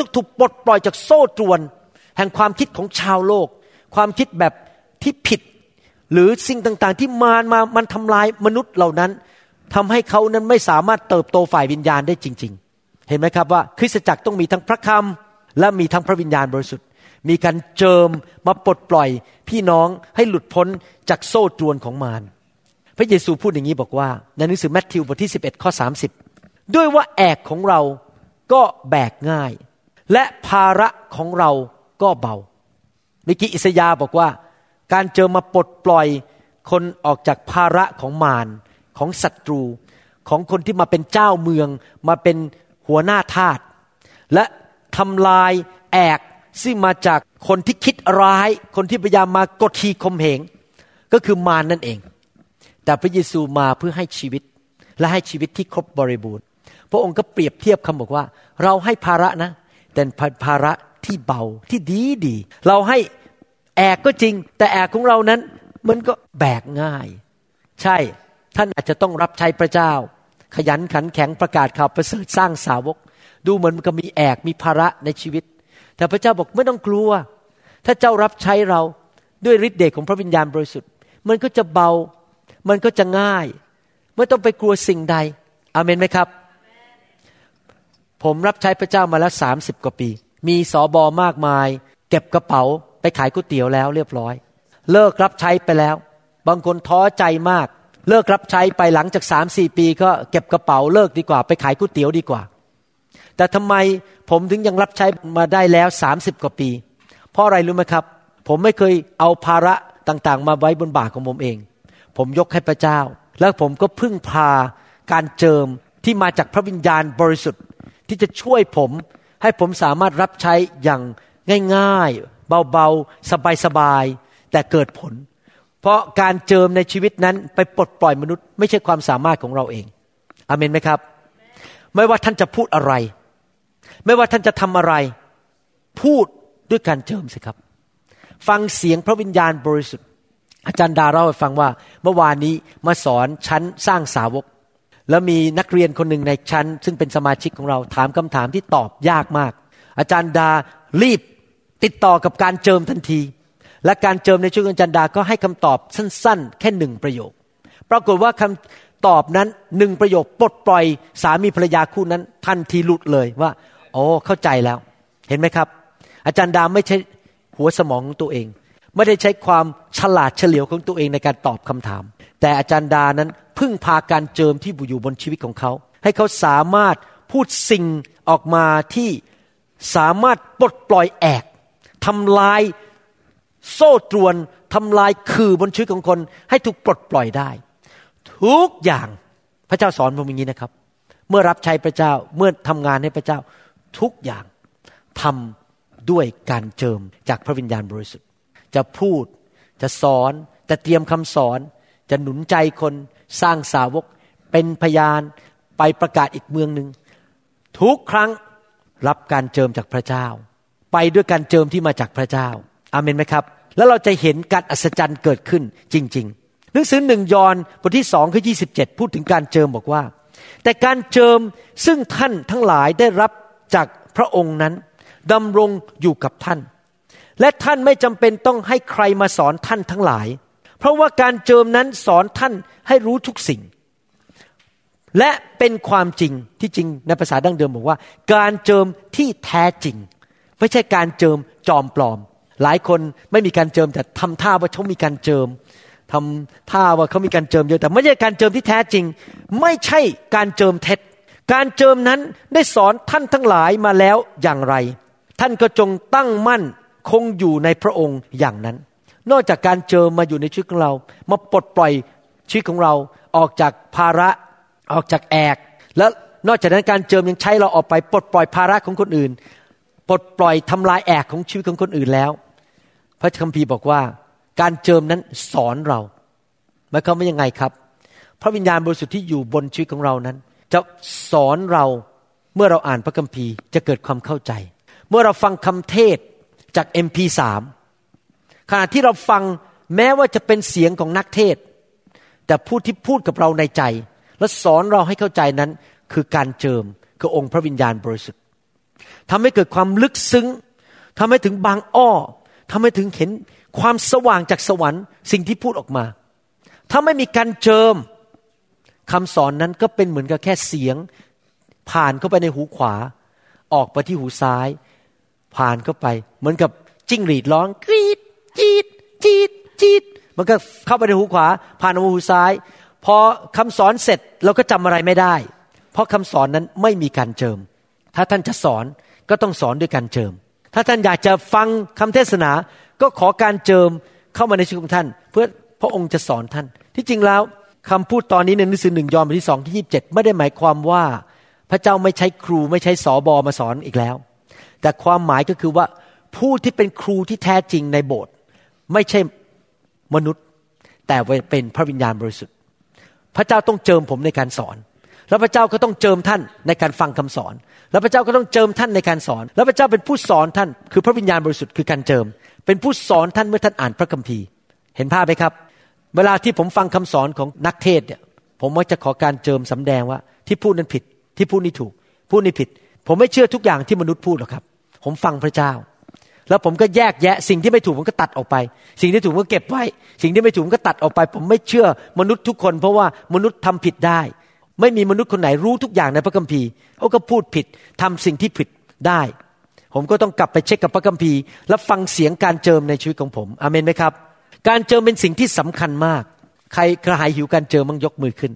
ต้องถูกปลดปล่อยจากโซ่ตรวนแห่งความคิดของชาวโลกความคิดแบบที่ผิดหรือสิ่งต่างๆที่มันทำลายมนุษย์เหล่านั้นทำให้เขานั้นไม่สามารถเติบโตฝ่ายวิญญาณได้จริงๆเห็นไหมครับว่าคริสตจักรต้องมีทั้งพระคำและมีทั้งพระวิญญาณบริสุทธิ์มีการเจิมมาปลดปล่อยพี่น้องให้หลุดพ้นจากโซ่ตรวนของมารพระเยซูพูดอย่างนี้บอกว่าในหนังสือมัทธิวบทที่11ข้อ30ด้วยว่าแอกของเราก็แบกง่ายและภาระของเราก็เบาเมื่อกี้อิสยาห์บอกว่าการเจิมมาปลดปล่อยคนออกจากภาระของมารของศัตรูของคนที่มาเป็นเจ้าเมืองมาเป็นหัวหน้าทาสและทำลายแอกซึ่งมาจากคนที่คิดร้ายคนที่พยายามมากดขี่ข่มเหงก็คือมารนั่นเองแต่พระเยซูมาเพื่อให้ชีวิตและให้ชีวิตที่ครบบริบูรณ์พระองค์ก็เปรียบเทียบคำบอกว่าเราให้ภาระนะแต่ภาระที่เบาที่ดีๆเราให้แอกก็จริงแต่แอกของเรานั้นมันก็แบกง่ายใช่ท่านอาจจะต้องรับใช้พระเจ้าขยันขันแข็งประกาศข่าวประเสริฐสร้างสาวกดูเหมือนมันก็มีแอกมีภาระในชีวิตแต่พระเจ้าบอกไม่ต้องกลัวถ้าเจ้ารับใช้เราด้วยฤทธิ์เดชของพระวิญญาณบริสุทธิ์มันก็จะเบามันก็จะง่ายไม่ต้องไปกลัวสิ่งใดอาเมนไหมครับ Amen. ผมรับใช้พระเจ้ามาแล้ว30กว่าปีมีสบมากมายเก็บกระเป๋าไปขายก๋วยเตี๋ยวแล้วเรียบร้อยเลิกรับใช้ไปแล้วบางคนท้อใจมากเลิกรับใช้ไปหลังจาก 3-4 ปีก็เก็บกระเป๋าเลิกดีกว่าไปขายก๋วยเตี๋ยวดีกว่าแต่ทำไมผมถึงยังรับใช้มาได้แล้ว30กว่าปีเพราะอะไรรู้ไหมครับผมไม่เคยเอาภาระต่างๆมาไว้บนบ่าของผมเองผมยกให้พระเจ้าแล้วผมก็พึ่งพาการเจิมที่มาจากพระวิญญาณบริสุทธิ์ที่จะช่วยผมให้ผมสามารถรับใช้อย่างง่ายๆเบาๆสบายๆแต่เกิดผลเพราะการเจิมในชีวิตนั้นไปปลดปล่อยมนุษย์ไม่ใช่ความสามารถของเราเองอาเมนไหมครับ Amen. ไม่ว่าท่านจะพูดอะไรไม่ว่าท่านจะทำอะไรพูดด้วยการเจิมสิครับฟังเสียงพระวิญญาณบริสุทธิ์อาจารย์ดาเล่าให้ฟังว่าเมื่อวานนี้มาสอนชั้นสร้างสาวก แล้วมีนักเรียนคนหนึ่งในชั้นซึ่งเป็นสมาชิกของเราถามคำถามที่ตอบยากมากอาจารย์ดารีบติดต่อกับการเจิมทันทีและการเจิมในช่วงอาจารย์ดาก็ให้คำตอบสั้นๆแค่1ประโยคปรากฏว่าคำตอบนั้น1ประโยคปลดปล่อยสามีภรรยาคู่นั้นทันทีหลุดเลยว่าโอ้เข้าใจแล้วเห็นไหมครับอาจารย์ดาไม่ใช่หัวสมองของตัวเองไม่ได้ใช้ความฉลาดเฉลียวของตัวเองในการตอบคำถามแต่อาจารย์ดานั้นพึ่งพาการเจิมที่อยู่บนชีวิตของเขาให้เขาสามารถพูดสิ่งออกมาที่สามารถปลดปล่อยแอกทำลายโซ่ตรวนทำลายคือบนชีวิตของคนให้ถูกปลดปล่อยได้ทุกอย่างพระเจ้าสอนผมอย่างนี้นะครับเมื่อรับใช้พระเจ้าเมื่อทำงานให้พระเจ้าทุกอย่างทำด้วยการเจิมจากพระวิญญาณบริสุทธิ์จะพูดจะสอนจะเตรียมคำสอนจะหนุนใจคนสร้างสาวกเป็นพยานไปประกาศอีกเมืองนึงทุกครั้งรับการเจิมจากพระเจ้าไปด้วยการเจิมที่มาจากพระเจ้าอาเมนไหมครับแล้วเราจะเห็นการอัศจรรย์เกิดขึ้นจริงๆหนังสือ1ยอห์นบทที่2ข้อ27พูดถึงการเจิมบอกว่าแต่การเจิมซึ่งท่านทั้งหลายได้รับจากพระองค์นั้นดำรงอยู่กับท่านและท่านไม่จำเป็นต้องให้ใครมาสอนท่านทั้งหลายเพราะว่าการเจิมนั้นสอนท่านให้รู้ทุกสิ่งและเป็นความจริงที่จริงในภาษาดั้งเดิมบอกว่าการเจิมที่แท้จริงไม่ใช่การเจิมจอมปลอมหลายคนไม่มีการเจิมแต่ทำท่าว่าเขามีการเจิมทำท่าว่าเขามีการเจิมเยอะแต่ไม่ใช่การเจิมที่แท้จริงไม่ใช่การเจิมเท็จการเจิมนั้นได้สอนท่านทั้งหลายมาแล้วอย่างไรท่านก็จงตั้งมั่นคงอยู่ในพระองค์อย่างนั้นนอกจากการเจิมมาอยู่ในชีวิตของเรามาปลดปล่อยชีวิตของเราออกจากภาระออกจากแอกและนอกจากนั้นการเจิมยังใช้เราออกไปปลดปล่อยภาระของคนอื่นปลดปล่อยทำลายแอกของชีวิตของคนอื่นแล้วพระคัมภีร์บอกว่าการเจิมนั้นสอนเราหมายความว่ายังไงครับพระวิญญาณบริสุทธิ์ที่อยู่บนชีวิตของเรานั้นจะสอนเราเมื่อเราอ่านพระคัมภีร์จะเกิดความเข้าใจเมื่อเราฟังคำเทศจาก MP3 ขณะที่เราฟังแม้ว่าจะเป็นเสียงของนักเทศแต่ผู้ที่พูดกับเราในใจและสอนเราให้เข้าใจนั้นคือการเจิมคือองค์พระวิญญาณบริสุทธิ์ทำให้เกิดความลึกซึ้งทำให้ถึงบางอ้อทำให้ถึงเห็นความสว่างจากสวรรค์สิ่งที่พูดออกมาถ้าไม่มีการเจิมคำสอนนั้นก็เป็นเหมือนกับแค่เสียงผ่านเข้าไปในหูขวาออกไปที่หูซ้ายผ่านเข้าไปเหมือนกับจิ้งหรีดร้องกรี๊ดจี๊ดจี๊ดจี๊ดมันก็เข้าไปในหูขวาผ่านออกมาหูซ้ายพอคำสอนเสร็จเราก็จำอะไรไม่ได้เพราะคำสอนนั้นไม่มีการเจิมถ้าท่านจะสอนก็ต้องสอนด้วยการเจิมถ้าท่านอยากจะฟังคำเทศนาก็ขอการเจิมเข้ามาในชีวิตของท่านเพื่อพระองค์จะสอนท่านที่จริงแล้วคำพูดตอนนี้ในหนังสือ1ยอห์นบทที่2ข้อ27ไม่ได้หมายความว่าพระเจ้าไม่ใช้ครูไม่ใช้สบมาสอนอีกแล้วแต่ความหมายก็คือว่าผู้ที่เป็นครูที่แท้จริงในโบสถ์ไม่ใช่มนุษย์แต่เป็นพระวิญญาณบริสุทธิ์พระเจ้าต้องเจิมผมในการสอนแล้วพระเจ้าก็ต้องเจิมท่านในการฟังคำสอนแล้วพระเจ้าก็ต้องเจิมท่านในการสอนแล้วพระเจ้าเป็นผู้สอนท่านคือพระวิญญาณบริสุทธิ์คือการเจิมเป็นผู้สอนท่านเมื่อท่านอ่านพระคัมภีร์เห็นภาพไหมครับเวลาที่ผมฟังคำสอนของนักเทศเนี่ยผมมักจะขอการเจิมสำแดงว่าที่พูดนั้นผิดที่พูดนี่ถูกพูดนี่ผิดผมไม่เชื่อทุกอย่างที่มนุษย์พูดหรอกครับผมฟังพระเจ้าแล้วผมก็แยกแยะสิ่งที่ไม่ถูกผมก็ตัดออกไปสิ่งที่ถูกผมก็เก็บไว้สิ่งที่ไม่ถูกผมก็ตัดออกไปผมไม่เชื่อมนุษย์ทุกคนเพราะว่ามนุษย์ทำผิดได้ไม่มีมนุษย์คนไหนรู้ทุกอย่างในพระคัมภีร์เขาก็พูดผิดทำสิ่งที่ผิดได้ผมก็ต้องกลับไปเช็คกับพระคัมภีร์และฟังเสียงการเจิมในชีวิตของผมอาเมนไหมครับการเจิมเป็นสิ่งที่สำคัญมากใครกระหายหิวการเจิมมั่งยกมือขึ้น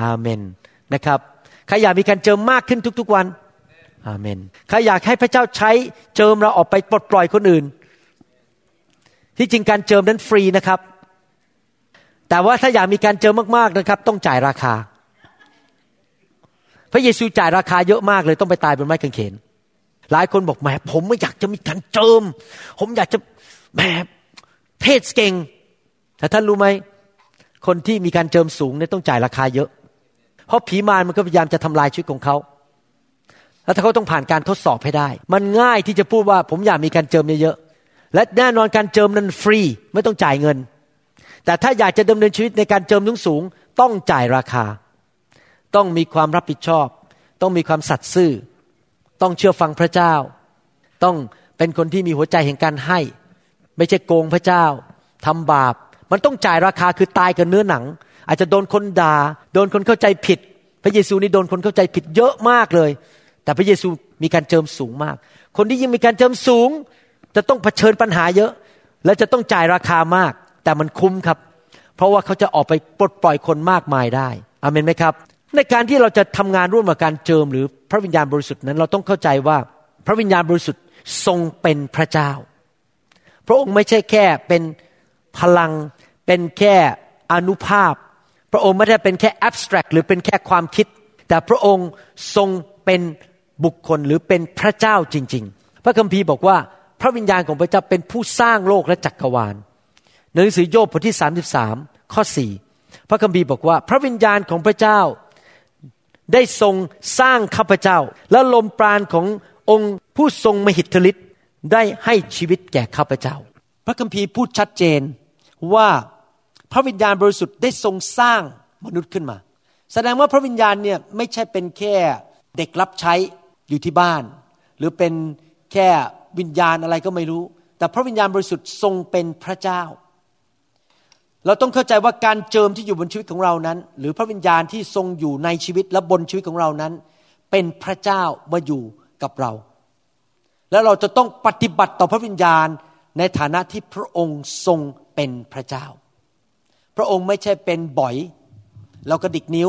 อาเมนนะครับใครอยากมีการเจิมมากขึ้นทุกๆวันอาเมนใครอยากให้พระเจ้าใช้เจิมเราออกไปปลดปล่อยคนอื่นที่จริงการเจิมนั้นฟรีนะครับแต่ว่าถ้าอยากมีการเจิมมากๆนะครับต้องจ่ายราคาพระเยซูจ่ายราคาเยอะมากเลยต้องไปตายบนไม้กางเขนหลายคนบอกแหมผมไม่อยากจะมีการเจิมผมอยากจะแหมเทศเก่งแต่ท่านรู้ไหมคนที่มีการเจิมสูงเนี่ยต้องจ่ายราคาเยอะเพราะผีมารมันก็พยายามจะทำลายชีวิตของเขาแล้วถ้าเขาต้องผ่านการทดสอบให้ได้มันง่ายที่จะพูดว่าผมอยากมีการเจิมเยอะๆและแน่นอนการเจิมนั้นฟรีไม่ต้องจ่ายเงินแต่ถ้าอยากจะดำเนินชีวิตในการเจิมสูงต้องจ่ายราคา ต้องมีความรับผิดชอบต้องมีความสัตย์ซื่อต้องเชื่อฟังพระเจ้าต้องเป็นคนที่มีหัวใจแห่งการให้ไม่ใช่โกงพระเจ้าทำบาปมันต้องจ่ายราคาคือตายกับเนื้อหนังอาจจะโดนคนด่าโดนคนเข้าใจผิดพระเยซูนี่โดนคนเข้าใจผิดเยอะมากเลยแต่พระเยซูมีการเจิมสูงมากคนที่ยิ่งมีการเจิมสูงจะต้องเผชิญปัญหาเยอะและจะต้องจ่ายราคามากแต่มันคุ้มครับเพราะว่าเขาจะออกไปปลดปล่อยคนมากมายได้อาเมนไหมครับในการที่เราจะทำงานร่วมกับการเจิมหรือพระวิญญาณบริสุทธิ์นั้นเราต้องเข้าใจว่าพระวิญญาณบริสุทธิ์ทรงเป็นพระเจ้าพระองค์ไม่ใช่แค่เป็นพลังเป็นแค่อนุภาพพระองค์ไม่ได้เป็นแค่ abstract หรือเป็นแค่ความคิดแต่พระองค์ทรงเป็นบุคคลหรือเป็นพระเจ้าจริงๆพระคัมภีร์บอกว่าพระวิญญาณของพระเจ้าเป็นผู้สร้างโลกและจักรวาลในหนังสือโยบบทที่33ข้อ4พระคัมภีร์บอกว่าพระวิญญาณของพระเจ้าได้ทรงสร้างข้าพเจ้าและลมปราณขององค์ผู้ทรงมหิทธิฤทธิ์ได้ให้ชีวิตแก่ข้าพเจ้าพระคัมภีร์พูดชัดเจนว่าพระวิญญาณบริสุทธิ์ได้ทรงสร้างมนุษย์ขึ้นมาแสดงว่าพระวิญญาณเนี่ยไม่ใช่เป็นแค่เด็กรับใช้อยู่ที่บ้านหรือเป็นแค่วิญญาณอะไรก็ไม่รู้แต่พระวิญญาณบริสุทธิ์ทรงเป็นพระเจ้าเราต้องเข้าใจว่าการเจิมที่อยู่บนชีวิตของเรานั้นหรือพระวิญญาณที่ทรงอยู่ในชีวิตและบนชีวิตของเรานั้นเป็นพระเจ้ามาอยู่กับเราแล้วเราจะต้องปฏิบัติต่อพระวิญญาณในฐานะที่พระองค์ทรงเป็นพระเจ้าพระองค์ไม่ใช่เป็นบ่อยเราก็ดิกนิ้ว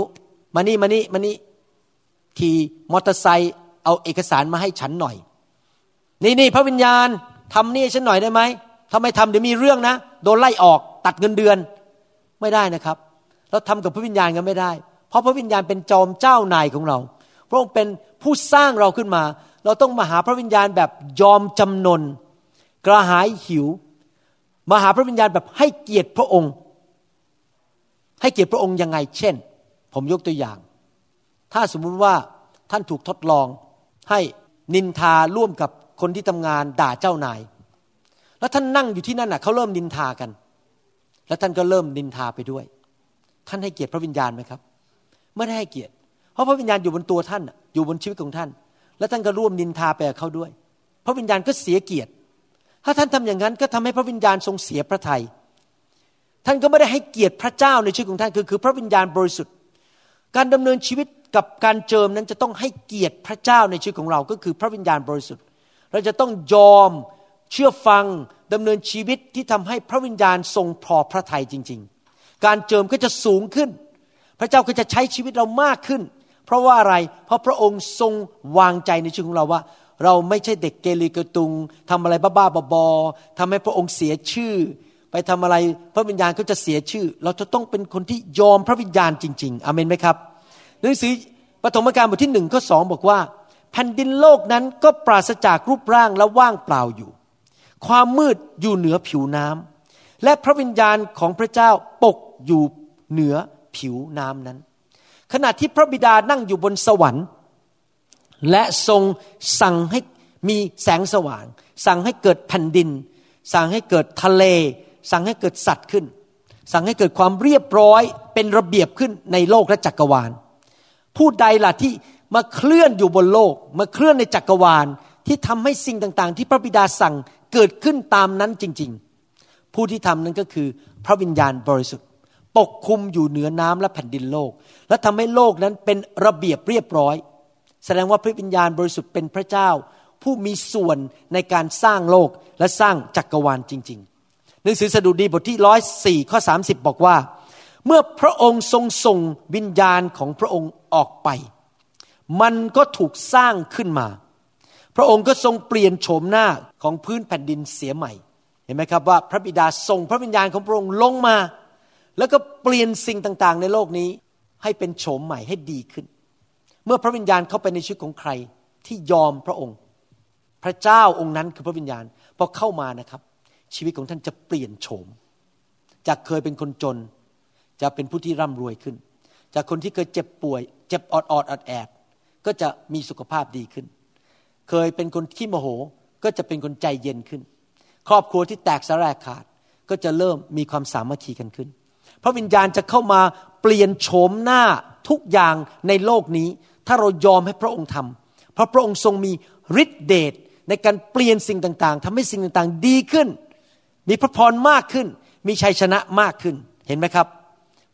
มานี่ขี่มอเตอร์ไซค์เอาเอกสารมาให้ฉันหน่อยนี่พระวิญญาณทำนี่ฉันหน่อยได้ไหมถ้าไม่ทำเดี๋ยวมีเรื่องนะโดนไล่ออกตัดเงินเดือนไม่ได้นะครับเราทำกับพระวิญญาณกันไม่ได้เพราะพระวิญญาณเป็นจอมเจ้านายของเราพระองค์เป็นผู้สร้างเราขึ้นมาเราต้องมาหาพระวิญญาณแบบยอมจำนนกระหายหิวมาหาพระวิญญาณแบบให้เกียรติพระองค์ให้เกียรติพระองค์ยังไงเช่นผมยกตัวอย่างถ้าสมมุติว่าท่านถูกทดลองให้นินทาร่วมกับคนที่ทำงานด่าเจ้านายแล้วท่านนั่งอยู่ที่นั่นน่ะเขาเริ่มนินทากันแล้วท่านก็เริ่มนินทาไปด้วยท่านให้เกียรติพระวิญญาณไหมครับไม่ได้ให้เกียรติเพราะพระวิญญาณอยู่บนตัวท่านอยู่บนชีวิตของท่านแล้วท่านก็ร่วมนินทาไปกับเขาด้วยพระวิญญาณก็เสียเกียรติถ้าท่านทำอย่างนั้นก็ทำให้พระวิญญาณทรงเสียพระทัยท่านก็ไม่ได้ให้เกียรติพระเจ้าในชีวิตของท่านคือพระวิญญาณบริสุทธิ์การดำเนินชีวิตกับการเจิมนั้นจะต้องให้เกียรติพระเจ้าในชีวิตของเราก็คือพระวิญญาณบริสุทธิ์เราจะต้องยอมเชื่อฟังดำเนินชีวิตที่ทำให้พระวิญญาณทรงพอพระทัยจริงๆการเจิมก็จะสูงขึ้นพระเจ้าก็จะใช้ชีวิตเรามากขึ้นเพราะว่าอะไรเพราะพระองค์ทรงวางใจในชีวิตของเราว่าเราไม่ใช่เด็กเกเรเกตุงทำอะไรบ้าๆบอๆทำให้พระองค์เสียชื่อไปทำอะไรพระวิญญาณก็จะเสียชื่อเราจะต้องเป็นคนที่ยอมพระวิญญาณจริงๆอาเมนไหมครับหนังสือปฐมกาลบทที่1ข้อ2บอกว่าแผ่นดินโลกนั้นก็ปราศจากรูปร่างและว่างเปล่าอยู่ความมืดอยู่เหนือผิวน้ำและพระวิญญาณของพระเจ้าปกอยู่เหนือผิวน้ำนั้นขณะที่พระบิดานั่งอยู่บนสวรรค์และทรงสั่งให้มีแสงสว่างสั่งให้เกิดแผ่นดินสั่งให้เกิดทะเลสั่งให้เกิดสัตว์ขึ้นสั่งให้เกิดความเรียบร้อยเป็นระเบียบขึ้นในโลกและจักรวาลผู้ใดล่ะที่มาเคลื่อนอยู่บนโลกมาเคลื่อนในจักรวาลที่ทำให้สิ่งต่างๆที่พระบิดาสั่งเกิดขึ้นตามนั้นจริงๆผู้ที่ทำนั้นก็คือพระวิญญาณบริสุทธิ์ปกคลุมอยู่เหนือน้ำและแผ่นดินโลกและทำให้โลกนั้นเป็นระเบียบเรียบร้อยแสดงว่าพระวิญญาณบริสุทธิ์เป็นพระเจ้าผู้มีส่วนในการสร้างโลกและสร้างจักรวาลจริงๆหนังสือสดุดีบทที่104ข้อ30บอกว่าเมื่อพระองค์ทรงส่งวิญญาณของพระองค์ออกไปมันก็ถูกสร้างขึ้นมาพระองค์ก็ทรงเปลี่ยนโฉมหน้าของพื้นแผ่นดินเสียใหม่เห็นไหมครับว่าพระบิดาส่งพระวิญญาณของพระองค์ลงมาแล้วก็เปลี่ยนสิ่งต่างๆในโลกนี้ให้เป็นโฉมใหม่ให้ดีขึ้นเมื่อพระวิญญาณเข้าไปในชีวิตของใครที่ยอมพระองค์พระเจ้าองค์นั้นคือพระวิญญาณพอเข้ามานะครับชีวิตของท่านจะเปลี่ยนโฉมจากเคยเป็นคนจนจะเป็นผู้ที่ร่ำรวยขึ้นจากคนที่เคยเจ็บป่วยเจ็บออดแอดก็จะมีสุขภาพดีขึ้นเคยเป็นคนขี้โมโหก็จะเป็นคนใจเย็นขึ้นครอบครัวที่แตกสลายขาดก็จะเริ่มมีความสามัคคีกันขึ้นพระวิญญาณจะเข้ามาเปลี่ยนโฉมหน้า ทุกอย่างในโลกนี้ถ้าเรายอมให้พระองค์ทำเพราะพระองค์ทรงมีฤทธิเดชในการเปลี่ยนสิ่งต่างๆทำให้สิ่งต่างๆดีขึ้นมีพระพรมากขึ้นมีชัยชนะมากขึ้นเห็นไหมครับ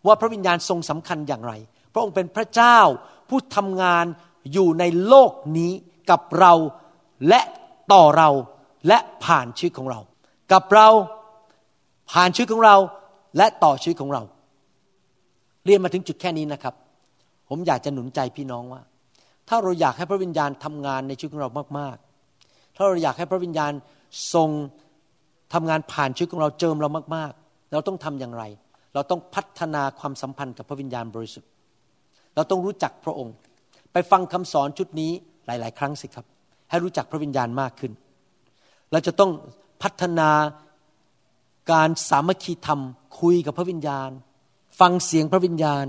ว่าพระวิญญาณทรงสำคัญอย่างไรพระองค์เป็นพระเจ้าผู้ทำงานอยู่ในโลกนี้กับเราและต่อเราและผ่านชีวิตของเรากับเราผ่านชีวิตของเราและต่อชีวิตของเราเรียนมาถึงจุดแค่นี้นะครับผมอยากจะหนุนใจพี่น้องว่าถ้าเราอยากให้พระวิญญาณทำงานในชีวิตของเรามากๆถ้าเราอยากให้พระวิญญาณทรงทำงานผ่านชีวิตของเราเจิมเรามากๆเราต้องทำอย่างไรเราต้องพัฒนาความสัมพันธ์กับพระวิญญาณบริสุทธิ์เราต้องรู้จักพระองค์ไปฟังคำสอนชุดนี้หลายๆครั้งสิครับให้รู้จักพระวิญญาณมากขึ้นเราจะต้องพัฒนาการสามัคคีธรรมคุยกับพระวิญญาณฟังเสียงพระวิญญาณ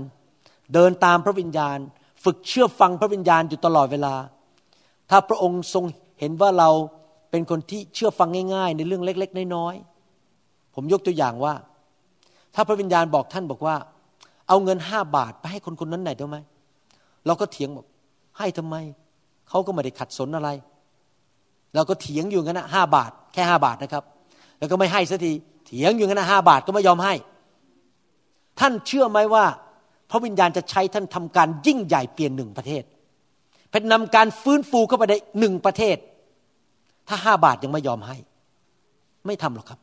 เดินตามพระวิญญาณฝึกเชื่อฟังพระวิญญาณอยู่ตลอดเวลาถ้าพระองค์ทรงเห็นว่าเราเป็นคนที่เชื่อฟังง่ายๆในเรื่องเล็กๆน้อยๆผมยกตัวอย่างว่าถ้าพระวิญญาณบอกท่านบอกว่าเอาเงิน5บาทไปให้คนคนนั้นหน่อยได้ไหมเราก็เถียงบอกให้ทำไมเขาก็ไม่ได้ขัดสนอะไรเราก็เถียงอยู่งั้นนะ5บาทแค่5บาทนะครับแล้วก็ไม่ให้สักทีเถียงอยู่งั้นนะ5บาทก็ไม่ยอมให้ท่านเชื่อไหมว่าพระวิญญาณจะใช้ท่านทำการยิ่งใหญ่เปลี่ยน1ประเทศเป็นนำการฟื้นฟูเข้าไปได้1ประเทศถ้า5บาทยังไม่ยอมให้ไม่ทำหรอกครับ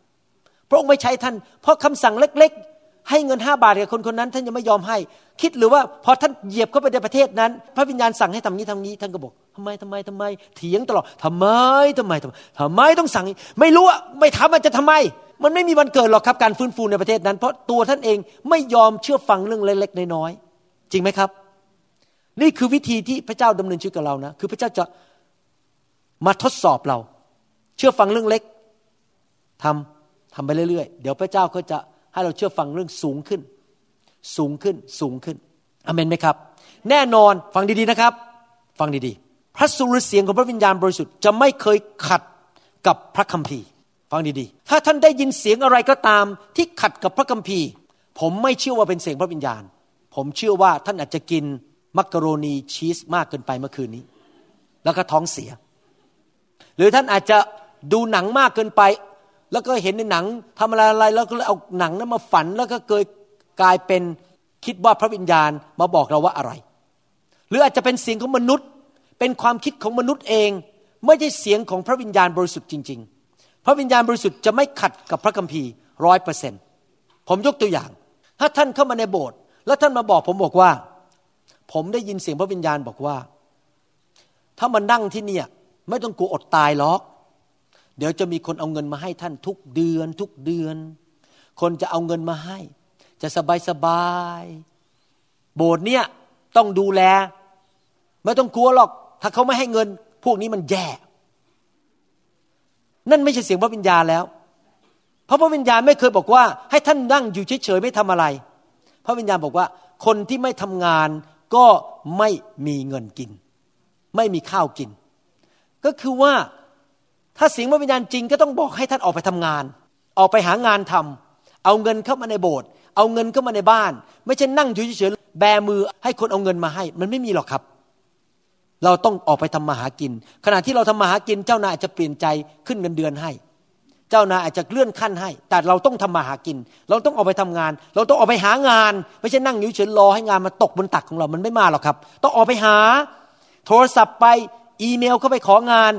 พระองค์ไม่ใช้ท่านเพราะคำสั่งเล็กๆให้เงิน5บาทกับคนคนนั้นท่านยังไม่ยอมให้คิดหรือว่าพอท่านเหยียบเข้าไปในประเทศนั้นพระวิญญาณสั่งให้ทำนี้ทำนี้ท่านก็บอกทำไมเถียงตลอดทำไมต้องสั่งไม่รู้ว่าไม่ทำมันจะทำไมมันไม่มีวันเกิดหรอกครับการฟื้นฟูในประเทศนั้นเพราะตัวท่านเองไม่ยอมเชื่อฟังเรื่องเล็กๆน้อยๆจริงไหมครับนี่คือวิธีที่พระเจ้าดำเนินชีวิตกับเรานะคือพระเจ้าจะมาทดสอบเราเชื่อฟังเรื่องเล็กทำไปเรื่อยๆเดี๋ยวพระเจ้าก็จะให้เราเชื่อฟังเรื่องสูงขึ้นอเมนไหมครับแน่นอนฟังดีๆนะครับฟังดีๆพระสุรเสียงของพระวิญญาณบริสุทธิ์จะไม่เคยขัดกับพระคัมภีร์ฟังดีๆถ้าท่านได้ยินเสียงอะไรก็ตามที่ขัดกับพระคัมภีร์ผมไม่เชื่อว่าเป็นเสียงพระวิญญาณผมเชื่อว่าท่านอาจจะกินมักกะโรนีชีสมากเกินไปเมื่อคืนนี้แล้วก็ท้องเสียหรือท่านอาจจะดูหนังมากเกินไปแล้วก็เห็นในหนังทำอะไรแล้วก็เอาหนังนั้นมาฝันแล้วก็เกิดกลายเป็นคิดว่าพระวิญญาณมาบอกเราว่าอะไรหรืออาจจะเป็นเสียงของมนุษย์เป็นความคิดของมนุษย์เองไม่ใช่เสียงของพระวิญญาณบริสุทธิ์จริงๆพระวิญญาณบริสุทธิ์จะไม่ขัดกับพระคัมภีร์ 100% ผมยกตัวอย่างถ้าท่านเข้ามาในโบสถ์แล้วท่านมาบอกผมบอกว่าผมได้ยินเสียงพระวิญญาณบอกว่าถ้ามานั่งที่เนี่ยไม่ต้องกลัวอดตายหรอกเดี๋ยวจะมีคนเอาเงินมาให้ท่านทุกเดือนคนจะเอาเงินมาให้จะสบายโบสถ์เนี่ยต้องดูแลไม่ต้องกลัวหรอกถ้าเขาไม่ให้เงินพวกนี้มันแย่นั่นไม่ใช่เสียงพระวิญญาณแล้วเพราะพระวิญญาณไม่เคยบอกว่าให้ท่านนั่งอยู่เฉยๆไม่ทำอะไรพระวิญญาณบอกว่าคนที่ไม่ทำงานก็ไม่มีเงินกินไม่มีข้าวกินก็คือว่าถ้าเสียงพระวิญญาณจริงก็ต้องบอกให้ท่านออกไปทำงานออกไปหางานทำเอาเงินเข้ามาในโบสถ์เอาเงินเข้ามาในบ้านไม่ใช่นั่งอยู่เฉยๆแบมือให้คนเอาเงินมาให้มันไม่มีหรอกครับเราต้องออกไปทำมาหากินขณะที่เราทำมาหากินเจ้านายอาจจะเปลี่ยนใจขึ้นเงินเดือนให้เจ้านายอาจจะเลื่อนขั้นให้แต่เราต้องทำมาหากินเราต้องออกไปทำงานเราต้องออกไปหางานไม่ใช่นั่งอยู่เฉยรอให้งานมาตกบนตักของเรามันไม่มาหรอกครับต้องออกไปหาโทรศัพท์ไปอีเมลเข้าไปของาน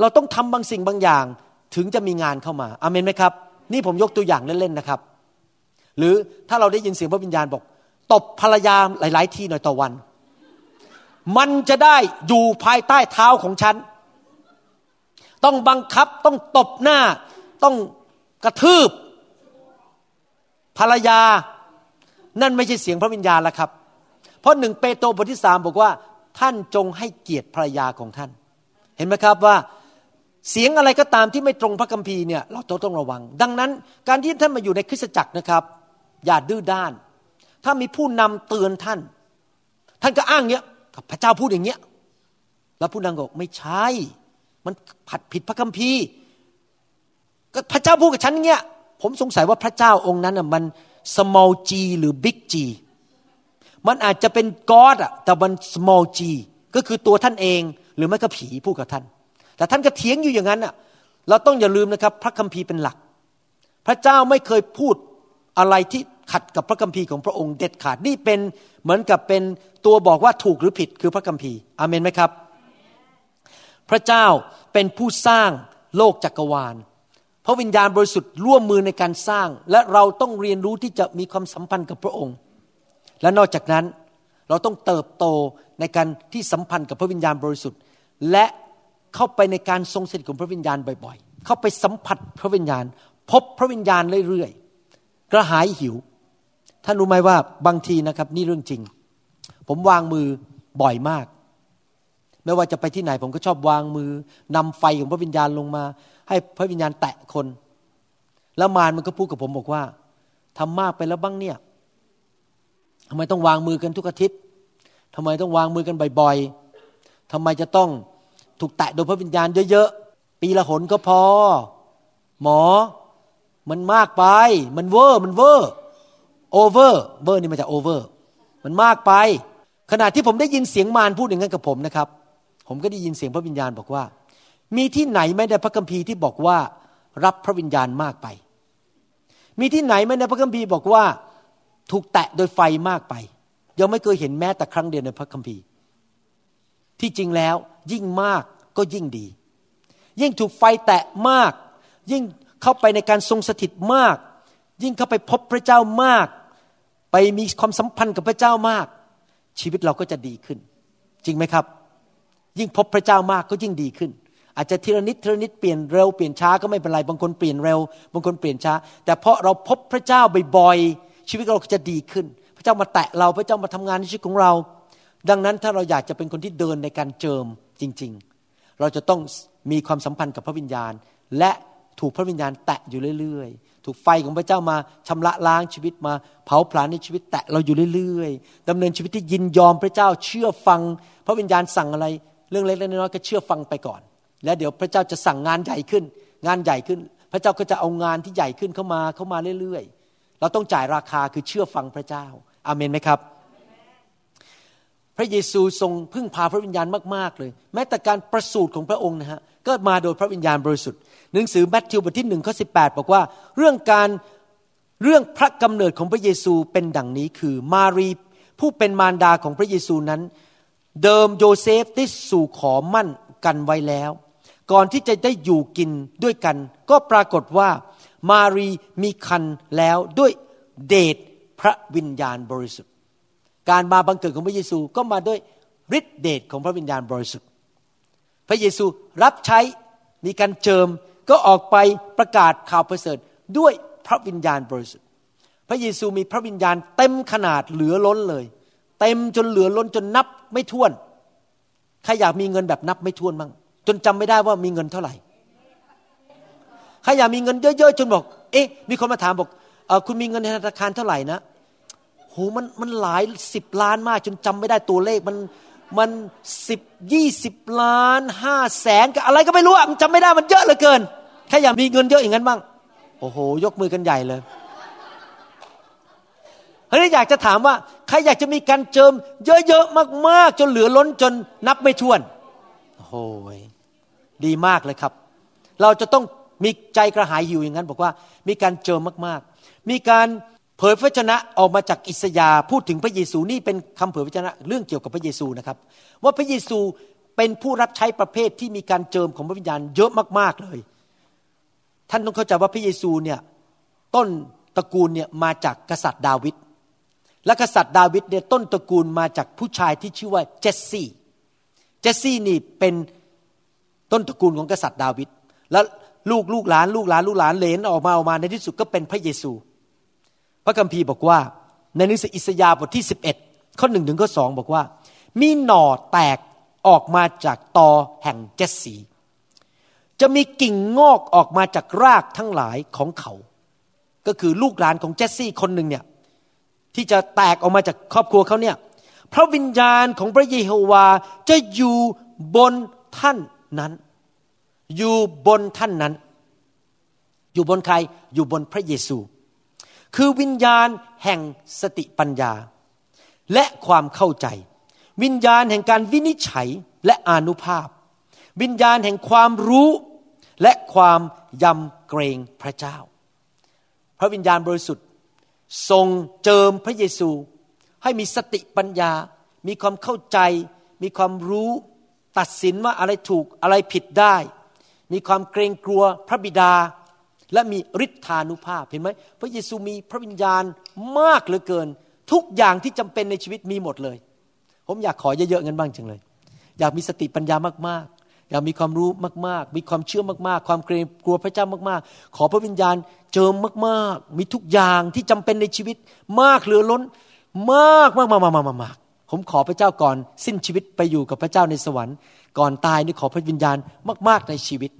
เราต้องทำบางสิ่งบางอย่างถึงจะมีงานเข้ามาอาเมนไหมครับนี่ผมยกตัวอย่างเล่นๆนะครับหรือถ้าเราได้ยินเสียงพระวิญญาณบอกตบภรรยาหลายๆทีหน่อยต่อวันมันจะได้อยู่ภายใต้เท้าของฉันต้องบังคับต้องตบหน้าต้องกระทืบภรรยานั่นไม่ใช่เสียงพระวิญญาณละครับเพราะ1เปโตรบทที่3บอกว่าท่านจงให้เกียรติภรรยาของท่านเห็นไหมครับว่าเสียงอะไรก็ตามที่ไม่ตรงพระคัมภีร์เนี่ยเราต้องระวังดังนั้นการที่ท่านมาอยู่ในคริสตจักรนะครับอย่าดื้อด้านถ้ามีผู้นำเตือนท่านก็อ้างเงี้ยพระเจ้าพูดอย่างเงี้ยแล้วผู้นำก็ไม่ใช่มันผัดผิดพระคัมภีร์ก็พระเจ้าพูดกับฉันเงี้ยผมสงสัยว่าพระเจ้าองค์นั้นน่ะมัน small g หรือ big g มันอาจจะเป็น God อะแต่มัน small g ก็คือตัวท่านเองหรือไม่ก็ผีพูดกับท่านแต่ท่านก็เถียงอยู่อย่างนั้นอะเราต้องอย่าลืมนะครับพระคัมภีร์เป็นหลักพระเจ้าไม่เคยพูดอะไรที่ขัดกับพระคัมภีร์ของพระองค์เด็ดขาดนี่เป็นเหมือนกับเป็นตัวบอกว่าถูกหรือผิดคือพระคัมภีร์อาเมนไหมครับพระเจ้าเป็นผู้สร้างโลกจักรวาลพระวิญญาณบริสุทธิ์ร่วมมือในการสร้างและเราต้องเรียนรู้ที่จะมีความสัมพันธ์กับพระองค์และนอกจากนั้นเราต้องเติบโตในการที่สัมพันธ์กับพระวิญญาณบริสุทธิ์และเข้าไปในการทรงสถิตของพระวิญญาณบ่อยๆเข้าไปสัมผัสพระวิญญาณพบพระวิญญาณเรื่อยๆกระหายหิวท่านรู้ไหมว่าบางทีนะครับนี่เรื่องจริงผมวางมือบ่อยมากไม่ว่าจะไปที่ไหนผมก็ชอบวางมือนำไฟของพระวิญญาณลงมาให้พระวิญญาณแตะคนแล้วมารมันก็พูดกับผมบอกว่าทำมากไปแล้วบ้างเนี่ยทำไมต้องวางมือกันทุกอาทิตย์ทำไมต้องวางมือกันบ่อยๆทำไมจะต้องถูกแตะโดยพระวิญญาณเยอะๆปีละหนก็พอหมอมันมากไปมันเวอร์โอเวอร์เวอร์นี่มันจะโอเวอร์มันมากไปขณะที่ผมได้ยินเสียงมารพูดอย่างนั้นกับผมนะครับผมก็ได้ยินเสียงพระวิญญาณบอกว่ามีที่ไหนไม่ได้พระคัมภีร์ที่บอกว่ารับพระวิญญาณมากไปมีที่ไหนไม่ได้พระคัมภีร์บอกว่าถูกแตะโดยไฟมากไปยังไม่เคยเห็นแม้แต่ครั้งเดียวในพระคัมภีร์ที่จริงแล้วยิ่งมากก็ยิ่งดียิ่งถูกไฟแตะมากยิ่งเข้าไปในการทรงสถิตมากยิ่งเข้าไปพบพระเจ้ามากไปมีความสัมพันธ์กับพระเจ้ามากชีวิตเราก็จะดีขึ้นจริงไหมครับยิ่งพบพระเจ้ามากก็ยิ่งดีขึ้นอาจจะทีละนิดเปลี่ยนเร็วเปลี่ยนช้าก็ไม่เป็นไรบางคนเปลี่ยนเร็วบางคนเปลี่ยนช้าแต่เพราะเราพบพระเจ้าบ่อยๆชีวิตเราก็จะดีขึ้นพระเจ้ามาแตะเราพระเจ้ามาทำงานในชีวิตของเราดังนั้นถ้าเราอยากจะเป็นคนที่เดินในการเจิมจริงๆเราจะต้องมีความสัมพันธ์กับพระวิญญาณและถูกพระวิญญาณแตะอยู่เรื่อยๆถูกไฟของพระเจ้ามาชำระล้างชีวิตมาเผาผลาญในชีวิตแตะเราอยู่เรื่อยๆดำเนินชีวิตที่ยินยอมพระเจ้าเชื่อฟังพระวิญญาณสั่งอะไรเรื่องเล็กๆน้อยๆก็เชื่อฟังไปก่อนแล้วเดี๋ยวพระเจ้าจะสั่งงานใหญ่ขึ้นพระเจ้าก็จะเอางานที่ใหญ่ขึ้นเข้ามาเรื่อยๆเราต้องจ่ายราคาคือเชื่อฟังพระเจ้าอาเมนไหมครับพระเยซูทรงพึ่งพาพระวิญญาณมากๆเลยแม้แต่การประสูติของพระองค์นะฮะก็มาโดยพระวิญญาณบริสุทธิ์หนังสือมัทธิวบทที่1ข้อ18บอกว่าเรื่องพระกำเนิดของพระเยซูเป็นดังนี้คือมารีผู้เป็นมารดาของพระเยซูนั้นเดิมโยเซฟได้สู่ขอมั่นกันไว้แล้วก่อนที่จะได้อยู่กินด้วยกันก็ปรากฏว่ามารีมีครรภ์แล้วด้วยเดชพระวิญญาณบริสุทธิ์การมาบังเกิดของพระเยซูก็มาด้วยฤทธิเดชของพระวิญญาณบริสุทธิ์พระเยซูรับใช้มีการเจิมก็ออกไปประกาศข่าวประเสริฐด้วยพระวิญญาณบริสุทธิ์พระเยซูมีพระวิญญาณเต็มขนาดเหลือล้นเลยเต็มจนเหลือล้นจนนับไม่ถ้วนใครอยากมีเงินแบบนับไม่ถ้วนบ้างจนจำไม่ได้ว่ามีเงินเท่าไหร่ใครอยากมีเงินเยอะๆจนบอกเอ๊ะมีคนมาถามบอกคุณมีเงินในธนาคารเท่าไหร่นะโหมันหลายสิบล้านมากจนจำไม่ได้ตัวเลขมัน10-20 ล้าน500,000กับอะไรก็ไม่รู้อ่ะมันจำไม่ได้มันเยอะเหลือเกินใครอยากมีเงินเยอะอย่างนั้นบ้างโอ้โหยกมือกันใหญ่เลยฉันอยากจะถามว่าใครอยากจะมีการเจิมเยอะๆมากๆจนเหลือล้นจนนับไม่ถ้วนโอ้โหดีมากเลยครับเราจะต้องมีใจกระหายอยู่อย่างนั้นบอกว่ามีการเจิมมากๆมีการเผยพระวจนะออกมาจากอิสยาห์พูดถึงพระเยซูนี่เป็นคำเผยพระวจนะเรื่องเกี่ยวกับพระเยซูนะครับว่าพระเยซูเป็นผู้รับใช้ประเภทที่มีการเจิมของพระวิญญาณเยอะมากๆเลยท่านต้องเข้าใจว่าพระเยซูเนี่ยต้นตระกูลเนี่ยมาจากกษัตริย์ดาวิดและกษัตริย์ดาวิดเนี่ยต้นตระกูลมาจากผู้ชายที่ชื่อว่าเจสซี่นี่เป็นต้นตระกูลของกษัตริย์ดาวิดแล้วลูกหลานเหลนออกมาในที่สุดก็เป็นพระเยซูพระคัมภีร์บอกว่าในหนังสืออิสยาห์บทที่11ข้อ1ถึงข้อ2บอกว่ามีหน่อแตกออกมาจากตอแห่งเจสซีจะมีกิ่งงอกออกมาจากรากทั้งหลายของเขาก็คือลูกหลานของเจสซี่คนหนึ่งเนี่ยที่จะแตกออกมาจากครอบครัวเขาเนี่ยพระวิญญาณของพระเยโฮวาจะอยู่บนท่านนั้นอยู่บนใครอยู่บนพระเยซูคือวิญญาณแห่งสติปัญญา และความเข้าใจวิญญาณแห่งการวินิจฉัยและอานุภาพวิญญาณแห่งความรู้และความยำเกรงพระเจ้าพระวิญญาณบริสุทธิ์ทรงเจิมพระเยซูให้มีสติปัญญามีความเข้าใจมีความรู้ตัดสินว่าอะไรถูกอะไรผิดได้มีความเกรงกลัวพระบิดาและมีฤทธานุภาพเห็นไหมพระเยซูมีพระวิญญาณมากเหลือเกินทุกอย่างที่จำเป็นในชีวิตมีหมดเลยผมอยากขอเยอะๆเงินบ้างจังเลยอยากมีสติปัญญามากๆอยากมีความรู้มากๆมีความเชื่อมากๆความเกรงกลัวพระเจ้ามากๆขอพระวิญญาณเจิมมากๆมีทุกอย่างที่จำเป็นในชีวิตมากเหลือล้นมากมากมากมากมากผมขอพระเจ้าก่อนสิ้นชีวิตไปอยู่กับพระเจ้าในสวรรค์ก่อนตายนี่ขอพระวิญญาณมากๆในชีวิต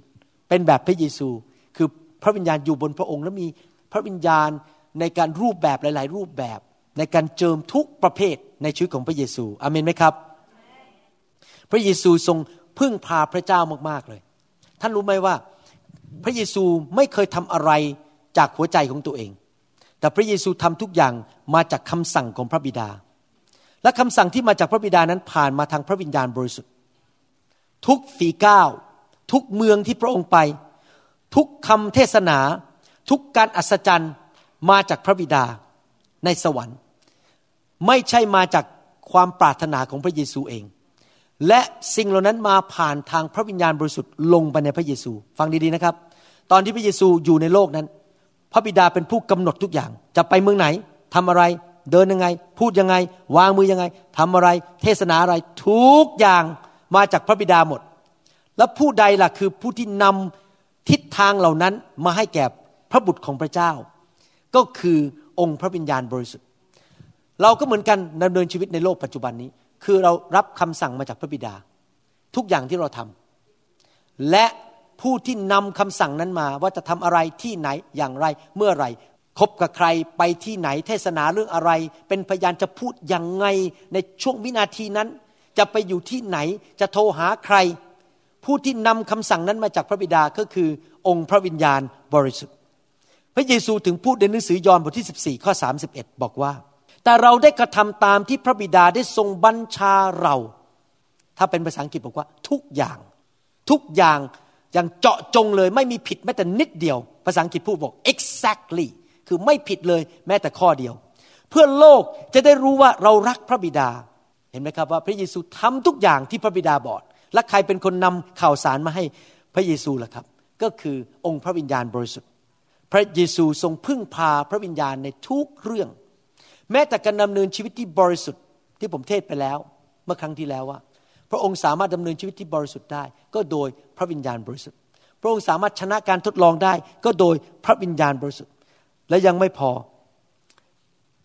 เป็นแบบพระเยซูคือพระวิญญาณอยู่บนพระองค์และมีพระวิญญาณในการรูปแบบหลายๆรูปแบบในการเจิมทุกประเภทในชีวิตของพระเยซูอาเมนไหมครับพระเยซูทรงพึ่งพาพระเจ้ามากๆเลยท่านรู้ไหมว่าพระเยซูไม่เคยทำอะไรจากหัวใจของตัวเองแต่พระเยซูทำทุกอย่างมาจากคำสั่งของพระบิดาและคำสั่งที่มาจากพระบิดานั้นผ่านมาทางพระวิญญาณบริสุทธิ์ทุกฝีก้าวทุกเมืองที่พระองค์ไปทุกคำเทศนาทุกการอัศจรรย์มาจากพระบิดาในสวรรค์ไม่ใช่มาจากความปรารถนาของพระเยซูเองและสิ่งเหล่านั้นมาผ่านทางพระวิญญาณบริสุทธิ์ลงไปในพระเยซูฟังดีๆนะครับตอนที่พระเยซูอยู่ในโลกนั้นพระบิดาเป็นผู้กำหนดทุกอย่างจะไปเมืองไหนทำอะไรเดินยังไงพูดยังไงวางมือยังไงทำอะไรเทศนาอะไรทุกอย่างมาจากพระบิดาหมดและผู้ใดล่ะคือผู้ที่นำทิศทางเหล่านั้นมาให้แก่พระบุตรของพระเจ้าก็คือองค์พระวิญญาณบริสุทธิ์เราก็เหมือนกันดำเนินชีวิตในโลกปัจจุบันนี้คือเรารับคำสั่งมาจากพระบิดาทุกอย่างที่เราทำและผู้ที่นำคำสั่งนั้นมาว่าจะทำอะไรที่ไหนอย่างไรเมื่อไรคบกับใครไปที่ไหนเทศนาเรื่องอะไรเป็นพยานจะพูดยังไงในช่วงวินาทีนั้นจะไปอยู่ที่ไหนจะโทรหาใครผู้ที่นำคำสั่งนั้นมาจากพระบิดาก็คือองค์พระวิญญาณบริสุทธิ์พระเยซูถึงพูดในหนังสือยอห์นบทที่14ข้อ31บอกว่าแต่เราได้กระทำตามที่พระบิดาได้ทรงบัญชาเราถ้าเป็นภาษาอังกฤษบอกว่าทุกอย่างอย่างเจาะจงเลยไม่มีผิดแม้แต่นิดเดียวภาษาอังกฤษพูดบอก exactly คือไม่ผิดเลยแม้แต่ข้อเดียวเพื่อโลกจะได้รู้ว่าเรารักพระบิดาเห็นไหมครับว่าพระเยซูทำทุกอย่างที่พระบิดาบอกและใครเป็นคนนำข่าวสารมาให้พระเยซูล่ะครับก็คือองค์พระวิญญาณบริสุทธิ์พระเยซูทรงพึ่งพาพระวิญญาณในทุกเรื่องแม้แต่การดำเนินชีวิตที่บริสุทธิ์ที่ผมเทศไปแล้วเมื่อครั้งที่แล้วว่าพระองค์สามารถดำเนินชีวิตที่บริสุทธิ์ได้ก็โดยพระวิญญาณบริสุทธิ์พระองค์สามารถชนะการทดลองได้ก็โดยพระวิญญาณบริสุทธิ์และยังไม่พอ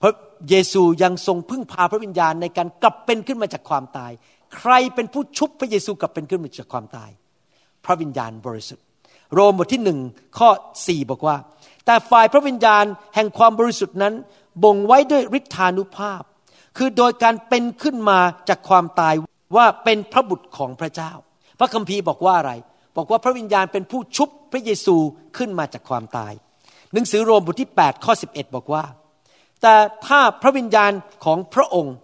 พระเยซูยังทรงพึ่งพาพระวิญญาณในการกลับเป็นขึ้นมาจากความตายใครเป็นผู้ชุบพระเยซูกลับเป็นขึ้นมาจากความตายพระวิญญาณบริสุทธิ์โรมบทที่1ข้อ4บอกว่าแต่ฝ่ายพระวิญญาณแห่งความบริสุทธิ์นั้นบ่งไว้ด้วยฤทธานุภาพคือโดยการเป็นขึ้นมาจากความตายว่าเป็นพระบุตรของพระเจ้าพระคัมภีร์บอกว่าอะไรบอกว่าพระวิญญาณเป็นผู้ชุบพระเยซูขึ้นมาจากความตายหนังสือโรมบทที่8ข้อ11บอกว่าแต่ถ้าพระวิญญาณของพระองค์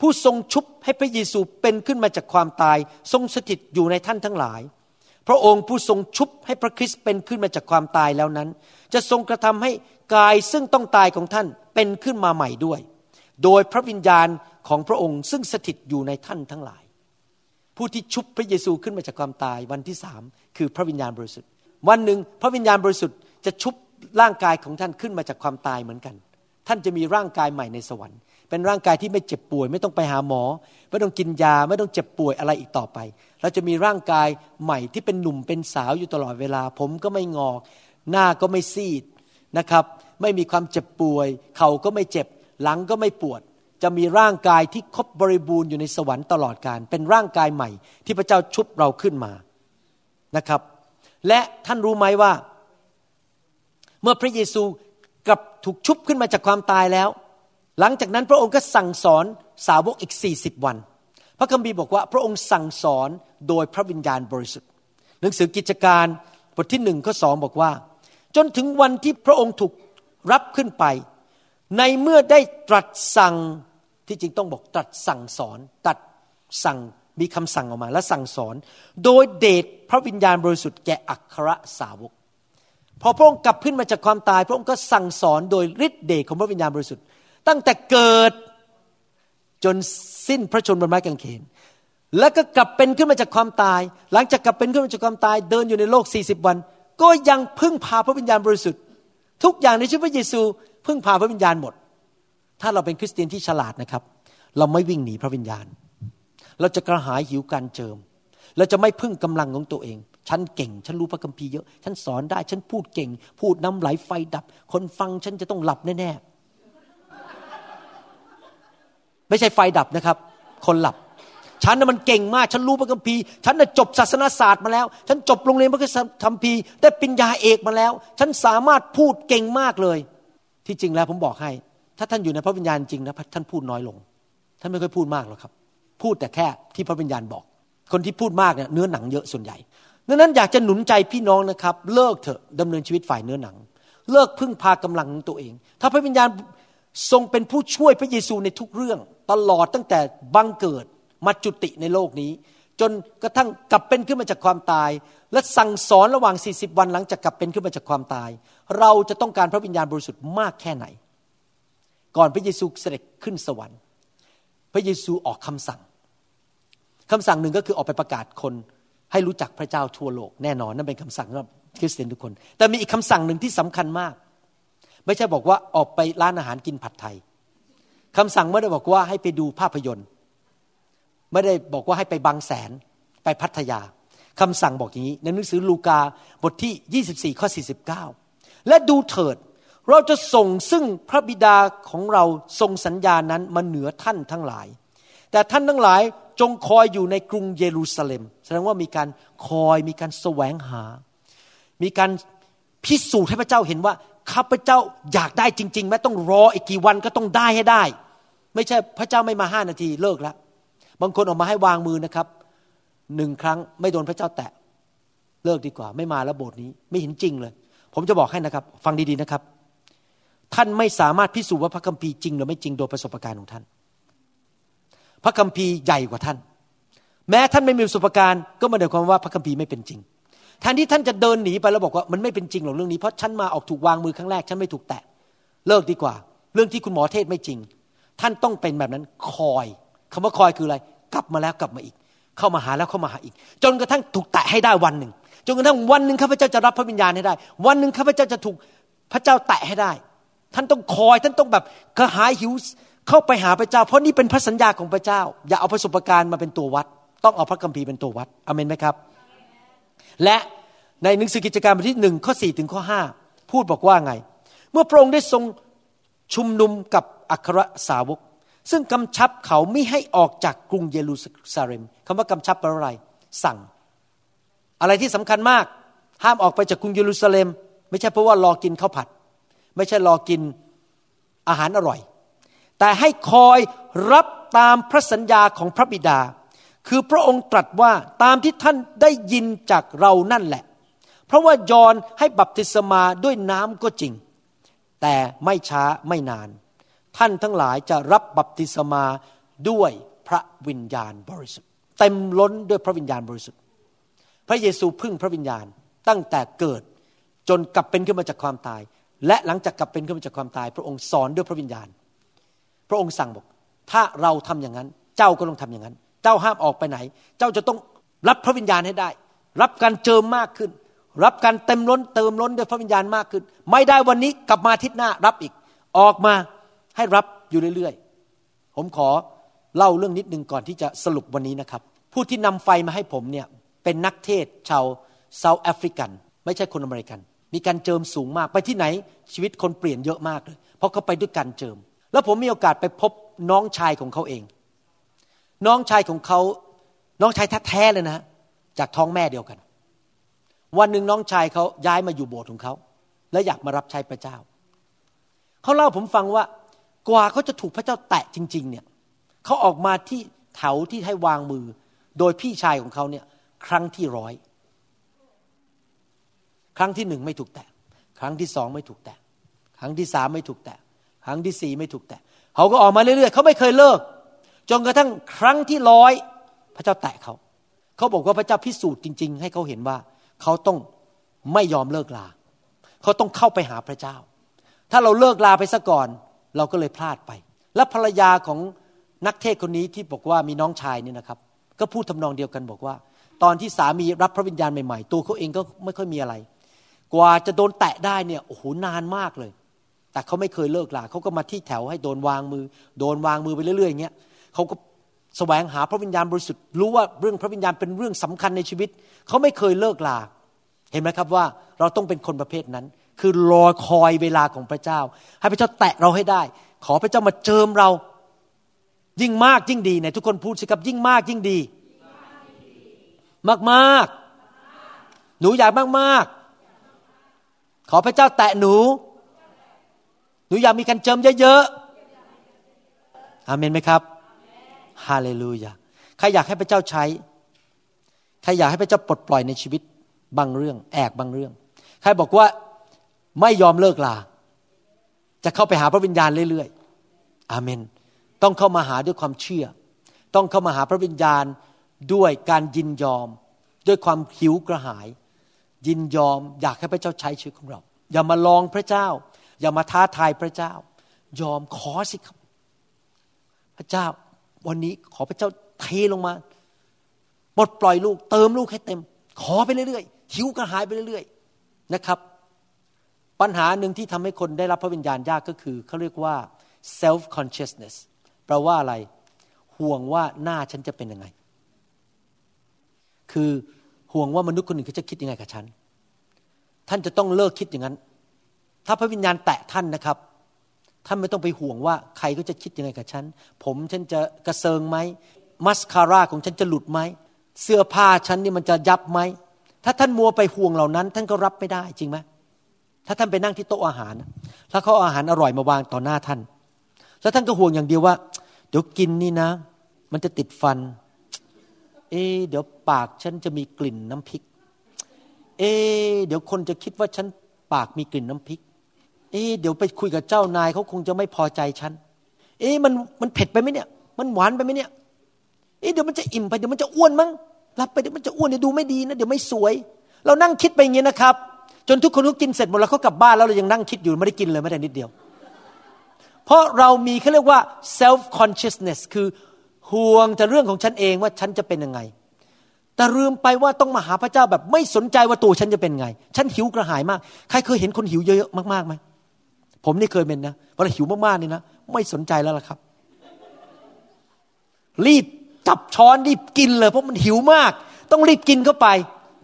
ผู้ทรงชุบให้พระเยซูเป็นขึ้นมาจากความตายทรงสถิตอยู่ในท่านทั้งหลายพระองค์ผู้ทรงชุบให้พระคริสต์เป็นขึ้นมาจากความตายแล้วนั้นจะทรงกระทำให้กายซึ่งต้องตายของท่านเป็นขึ้นมาใหม่ด้วยโดยพระวิญญาณของพระองค์ซึ่งสถิตอยู่ในท่านทั้งหลายผู้ที่ชุบพระเยซูขึ้นมาจากความตายวันที่3คือพระวิญญาณบริสุทธิ์วันหนึ่งพระวิญญาณบริสุทธิ์จะชุบร่างกายของท่านขึ้นมาจากความตายเหมือนกันท่านจะมีร่างกายใหม่ในสวรรค์เป็นร่างกายที่ไม่เจ็บป่วยไม่ต้องไปหาหมอไม่ต้องกินยาไม่ต้องเจ็บป่วยอะไรอีกต่อไปเราจะมีร่างกายใหม่ที่เป็นหนุ่มเป็นสาวอยู่ตลอดเวลาผมก็ไม่งอกหน้าก็ไม่ซีดนะครับไม่มีความเจ็บป่วยเข่าก็ไม่เจ็บหลังก็ไม่ปวดจะมีร่างกายที่ครบบริบูรณ์อยู่ในสวรรค์ตลอดกาลเป็นร่างกายใหม่ที่พระเจ้าชุบเราขึ้นมานะครับและท่านรู้ไหมว่าเมื่อพระเยซูกลับถูกชุบขึ้นมาจากความตายแล้วหลังจากนั้นพระองค์ก็สั่งสอนสาวกอีก40วันพระคัมภีร์บอกว่าพระองค์สั่งสอนโดยพระวิญญาณบริสุทธิ์หนังสือกิจการบทที่1ข้อ2บอกว่าจนถึงวันที่พระองค์ถูกรับขึ้นไปในเมื่อได้ตรัสสั่ง ที่จริงต้องบอกตรัสสั่งสอนตรัสสั่งมีคำสั่งออกมาและสั่งสอนโดยเดชพระวิญญาณบริสุทธิ์แก่อัครสาวกพอพระองค์กลับขึ้นมาจากความตายพระองค์ก็สั่งสอนโดยฤทธิ์เดชของพระวิญญาณบริสุทธิ์ตั้งแต่เกิดจนสิ้นพระชนม์บนไม้กางเขนแล้วก็กลับเป็นขึ้นมาจากความตายหลังจากกลับเป็นขึ้นมาจากความตายเดินอยู่ในโลก40วันก็ยังพึ่งพาพระวิญญาณบริสุทธิ์ทุกอย่างในชีวิตพระเยซูพึ่งพาพระวิญญาณหมดถ้าเราเป็นคริสเตียนที่ฉลาดนะครับเราไม่วิ่งหนีพระวิญญาณเราจะกระหายหิวการเจิมเราจะไม่พึ่งกำลังของตัวเองฉันเก่งฉันรู้พระคัมภีร์เยอะฉันสอนได้ฉันพูดเก่งพูดน้ำไหลไฟดับคนฟังฉันจะต้องหลับแน่ๆไม่ใช่ไฟดับนะครับคนหลับฉันน่ะมันเก่งมากฉันรู้พระคัมภีร์ฉันน่ะจบศาสนศาสตร์มาแล้วฉันจบโรงเรียนพระคัมภีร์ได้ปริญญาเอกมาแล้วฉันสามารถพูดเก่งมากเลยที่จริงแล้วผมบอกให้ถ้าท่านอยู่ในพระวิญญาณจริงนะท่านพูดน้อยลงท่านไม่ค่อยพูดมากหรอกครับพูดแต่แค่ที่พระวิญญาณบอกคนที่พูดมากเนี่ยเนื้อหนังเยอะส่วนใหญ่ดังนั้นอยากจะหนุนใจพี่น้องนะครับเลิกเถอะดำเนินชีวิตฝ่ายเนื้อหนังเลิกพึ่งพากำลังของตัวเองถ้าพระวิญญาณทรงเป็นผู้ช่วยพระเยซูในทุกเรื่องตลอดตั้งแต่บังเกิดมาจุติในโลกนี้จนกระทั่งกลับเป็นขึ้นมาจากความตายและสั่งสอนระหว่าง40วันหลังจากกลับเป็นขึ้นมาจากความตายเราจะต้องการพระวิญญาณบริสุทธิ์มากแค่ไหนก่อนพระเยซูเสด็จขึ้นสวรรค์พระเยซูออกคำสั่งหนึ่งก็คือออกไปประกาศคนให้รู้จักพระเจ้าทั่วโลกแน่นอนนั่นเป็นคำสั่งสำหรับคริสเตียนทุกคนแต่มีอีกคำสั่งหนึ่งที่สำคัญมากไม่ใช่บอกว่าออกไปร้านอาหารกินผัดไทยคำสั่งไม่ได้บอกว่าให้ไปดูภาพยนตร์ไม่ได้บอกว่าให้ไปบางแสนไปพัทยาคำสั่งบอกอย่างนี้ในหนังสือลูกาบทที่24ข้อ49และดูเถิดเราจะส่งซึ่งพระบิดาของเราทรงสัญญานั้นมาเหนือท่านทั้งหลายแต่ท่านทั้งหลายจงคอยอยู่ในกรุงเยรูซาเล็มแสดงว่ามีการคอยมีการแสวงหามีการพิสูจน์ให้พระเจ้าเห็นว่าข้าพเจ้าอยากได้จริงๆแม้ต้องรออีกกี่วันก็ต้องได้ให้ได้ไม่ใช่พระเจ้าไม่มา5นาทีเลิกแล้วบางคนออกมาให้วางมือนะครับ1ครั้งไม่โดนพระเจ้าแตะเลิกดีกว่าไม่มาแล้วโบสถ์นี้ไม่เห็นจริงเลยผมจะบอกให้นะครับฟังดีๆนะครับท่านไม่สามารถพิสูจน์ว่าพระคัมภีร์จริงหรือไม่จริงโดยประสบการณ์ของท่านพระคัมภีร์ใหญ่กว่าท่านแม้ท่านไม่มีประสบการณ์ก็ไม่ได้ความว่าพระคัมภีร์ไม่เป็นจริงแทนที่ท่านจะเดินหนีไปแล้วบอกว่ามันไม่เป็นจริงหรอกเรื่องนี้เพราะฉันมาออกถูกวางมือครั้งแรกฉันไม่ถูกแตะเลิกดีกว่าเรื่องที่คุณหมอเทศไม่จริงท่านต้องเป็นแบบนั้นคอยคำว่าคอยคืออะไรกลับมาแล้วกลับมาอีกเข้ามาหาแล้วเข้ามาหาอีกจนกระทั่งถูกแตะให้ได้วันหนึ่งจนกระทั่งวันหนึ่งข้าพเจ้าจะรับพระวิญญาณให้ได้วันหนึ่งข้าพเจ้าจะถูกพระเจ้าแตะให้ได้ท่านต้องคอยท่านต้องแบบกระหายหิวเข้าไปหาพระเจ้าเพราะนี่เป็นพระสัญญาของพระเจ้าอย่าเอาประสบการณ์มาเป็นตัววัดต้องเอาพระคัมภีร์เป็นตัววัดอาเมนไหมครับและในหนังสือกิจการบทที่1ข้อ4ถึงข้อ5พูดบอกว่าไงเมื่อพระองค์ได้ทรงชุมนุมกับอัครสาวกซึ่งกำชับเขาไม่ให้ออกจากกรุงเยรูซาเล็มคำว่ากำชับแปลว่าอะไรสั่งอะไรที่สำคัญมากห้ามออกไปจากกรุงเยรูซาเล็มไม่ใช่เพราะว่ารอกินข้าวผัดไม่ใช่รอกินอาหารอร่อยแต่ให้คอยรับตามพระสัญญาของพระบิดาคือพระองค์ตรัสว่าตามที่ท่านได้ยินจากเรานั่นแหละเพราะว่ายอห์นให้บัพติศมาด้วยน้ำก็จริงแต่ไม่ช้าไม่นานท่านทั้งหลายจะรับบัพติศมาด้วยพระวิญญาณบริสุทธิ์เต็มล้นด้วยพระวิญญาณบริสุทธิ์พระเยซูพึ่งพระวิญญาณตั้งแต่เกิดจนกลับเป็นขึ้นมาจากความตายและหลังจากกลับเป็นขึ้นมาจากความตายพระองค์สอนด้วยพระวิญญาณพระองค์สั่งบอกถ้าเราทำอย่างนั้นเจ้าก็ต้องทำอย่างนั้นเจ้าห้ามออกไปไหนเจ้าจะต้องรับพระวิญญาณให้ได้รับการเจิมมากขึ้นรับการเต็มล้นเติมล้นด้วยพระวิญญาณมากขึ้นไม่ได้วันนี้กลับมาอาทิตย์หน้ารับอีกออกมาให้รับอยู่เรื่อยๆผมขอเล่าเรื่องนิดนึงก่อนที่จะสรุปวันนี้นะครับผู้ที่นำไฟมาให้ผมเนี่ยเป็นนักเทศชาวเซาท์แอฟริกันไม่ใช่คนอเมริกันมีการเจิมสูงมากไปที่ไหนชีวิตคนเปลี่ยนเยอะมากเลยเพราะเขาไปด้วยการเจิมแล้วผมมีโอกาสไปพบน้องชายของเขาเองน้องชายของเขาน้องชายแท้ๆเลยนะจากท้องแม่เดียวกันวันหนึ่งน้องชายเขาย้ายมาอยู่โบสถ์ของเขาและอยากมารับใช้พระเจ้าเขาเล่าผมฟังว่ากว่าเขาจะถูกพระเจ้าแตะจริงๆเนี่ยเขาออกมาที่แถวที่ให้วางมือโดยพี่ชายของเขาเนี่ยครั้งที่100ครั้งที่1ไม่ถูกแตะครั้งที่2ไม่ถูกแตะครั้งที่3ไม่ถูกแตะครั้งที่4ไม่ถูกแตะ เขาก็ออกมาเรื่อยๆเขาไม่เคยเลิกจนกระทั่งครั้งที่100พระเจ้าแตะเขาเขาบอกว่าพระเจ้าพิสูจน์จริงๆให้เขาเห็นว่าเขาต้องไม่ยอมเลิกลาเขาต้องเข้าไปหาพระเจ้าถ้าเราเลิกลาไปซะก่อนเราก็เลยพลาดไปและภรรยาของนักเทศคนนี้ที่บอกว่ามีน้องชายเนี่ยนะครับก็พูดทำนองเดียวกันบอกว่าตอนที่สามีรับพระวิญญาณใหม่ๆตัวเขาเองก็ไม่ค่อยมีอะไรกว่าจะโดนแตะได้เนี่ยโอ้โหนานมากเลยแต่เขาไม่เคยเลิกลาเขาก็มาที่แถวให้โดนวางมือไปเรื่อยๆอย่างเงี้ยเขาก็แสวงหาพระวิญญาณบริสุทธิ์รู้ว่าเรื่องพระวิญญาณเป็นเรื่องสำคัญในชีวิตเขาไม่เคยเลิกลาเห็นไหมครับว่าเราต้องเป็นคนประเภทนั้นคือรอคอยเวลาของพระเจ้าให้พระเจ้าแตะเราให้ได้ขอพระเจ้ามาเจิมเรายิ่งมากยิ่งดีไหนทุกคนพูดสิครับยิ่งมากยิ่งดีมากๆหนูอยากมากๆขอพระเจ้าแตะหนูอยากมีการเจิมเยอะๆอาเมนไหมครับฮาเลลูยาใครอยากให้พระเจ้าใช้ใครอยากให้พระเจ้าปลดปล่อยในชีวิตบางเรื่องบางเรื่องใครบอกว่าไม่ยอมเลิกลาจะเข้าไปหาพระวิญญาณเรื่อยๆอาเมนต้องเข้ามาหาด้วยความเชื่อต้องเข้ามาหาพระวิญญาณด้วยการยินยอมด้วยความหิวกระหายยินยอมอยากให้พระเจ้าใช้ชีวิตของเราอย่ามาลองพระเจ้าอย่ามาท้าทายพระเจ้ายอมขอสิครับพระเจ้าวันนี้ขอพระเจ้าเทลงมาหมดปล่อยลูกเติมลูกให้เต็มขอไปเรื่อยๆหิวกระหายไปเรื่อยๆนะครับปัญหาหนึ่งที่ทำให้คนได้รับพระวิญญาณยากก็คือเขาเรียกว่า self consciousness แปลว่าอะไรห่วงว่าหน้าฉันจะเป็นยังไงคือห่วงว่ามนุษย์คนหนึ่งเขาจะคิดยังไงกับฉันท่านจะต้องเลิกคิดอย่างนั้นถ้าพระวิญญาณแตะท่านนะครับท่านไม่ต้องไปห่วงว่าใครก็จะคิดยังไงกับฉันผมฉันจะกระเซิงไหมมัสคาร่าของฉันจะหลุดไหมเสื้อผ้าฉันนี่มันจะยับไหมถ้าท่านมัวไปห่วงเหล่านั้นท่านก็รับไม่ได้จริงไหมถ้าท่านไปนั่งที่โต๊ะอาหารแล้วเขาเอาอาหารอร่อยมาวางต่อหน้าท่านแล้วท่านก็ห่วงอย่างเดียวว่าเดี๋ยวกินนี่นะมันจะติดฟันเดี๋ยวปากฉันจะมีกลิ่นน้ำพริกเดี๋ยวคนจะคิดว่าฉันปากมีกลิ่นน้ำพริกเดี๋ยวไปคุยกับเจ้านายเขาคงจะไม่พอใจฉันมันเผ็ดไปไหมเนี่ยมันหวานไปไหมเนี่ยเดี๋ยวมันจะอิ่มไปเดี๋ยวมันจะอ้วนมั้งรับไปเดี๋ยวมันจะอ้วนเดี๋ยวดูไม่ดีนะเดี๋ยวไม่สวยเรานั่งคิดไปอย่างนี้นะครับจนทุกคนก็กินเสร็จหมดแล้วเขากลับบ้านแล้วเรายังนั่งคิดอยู่ไม่ได้กินเลยไม่ได้นิดเดียวเพราะเรามีเขาเรียกว่า self consciousness คือห่วงแต่เรื่องของฉันเองว่าฉันจะเป็นยังไงแต่ลืมไปว่าต้องมาหาพระเจ้าแบบไม่สนใจว่าตัวฉันจะเป็นไงฉันหิวกระหายมากใครเคยเห็นคนหิวเยอะๆมากๆไหมผมนี่เคยเป็นนะเวลาหิวมากๆนี่นะไม่สนใจแล้วล่ะครับรีบจับช้อนรีบกินเลยเพราะมันหิวมากต้องรีบกินเข้าไป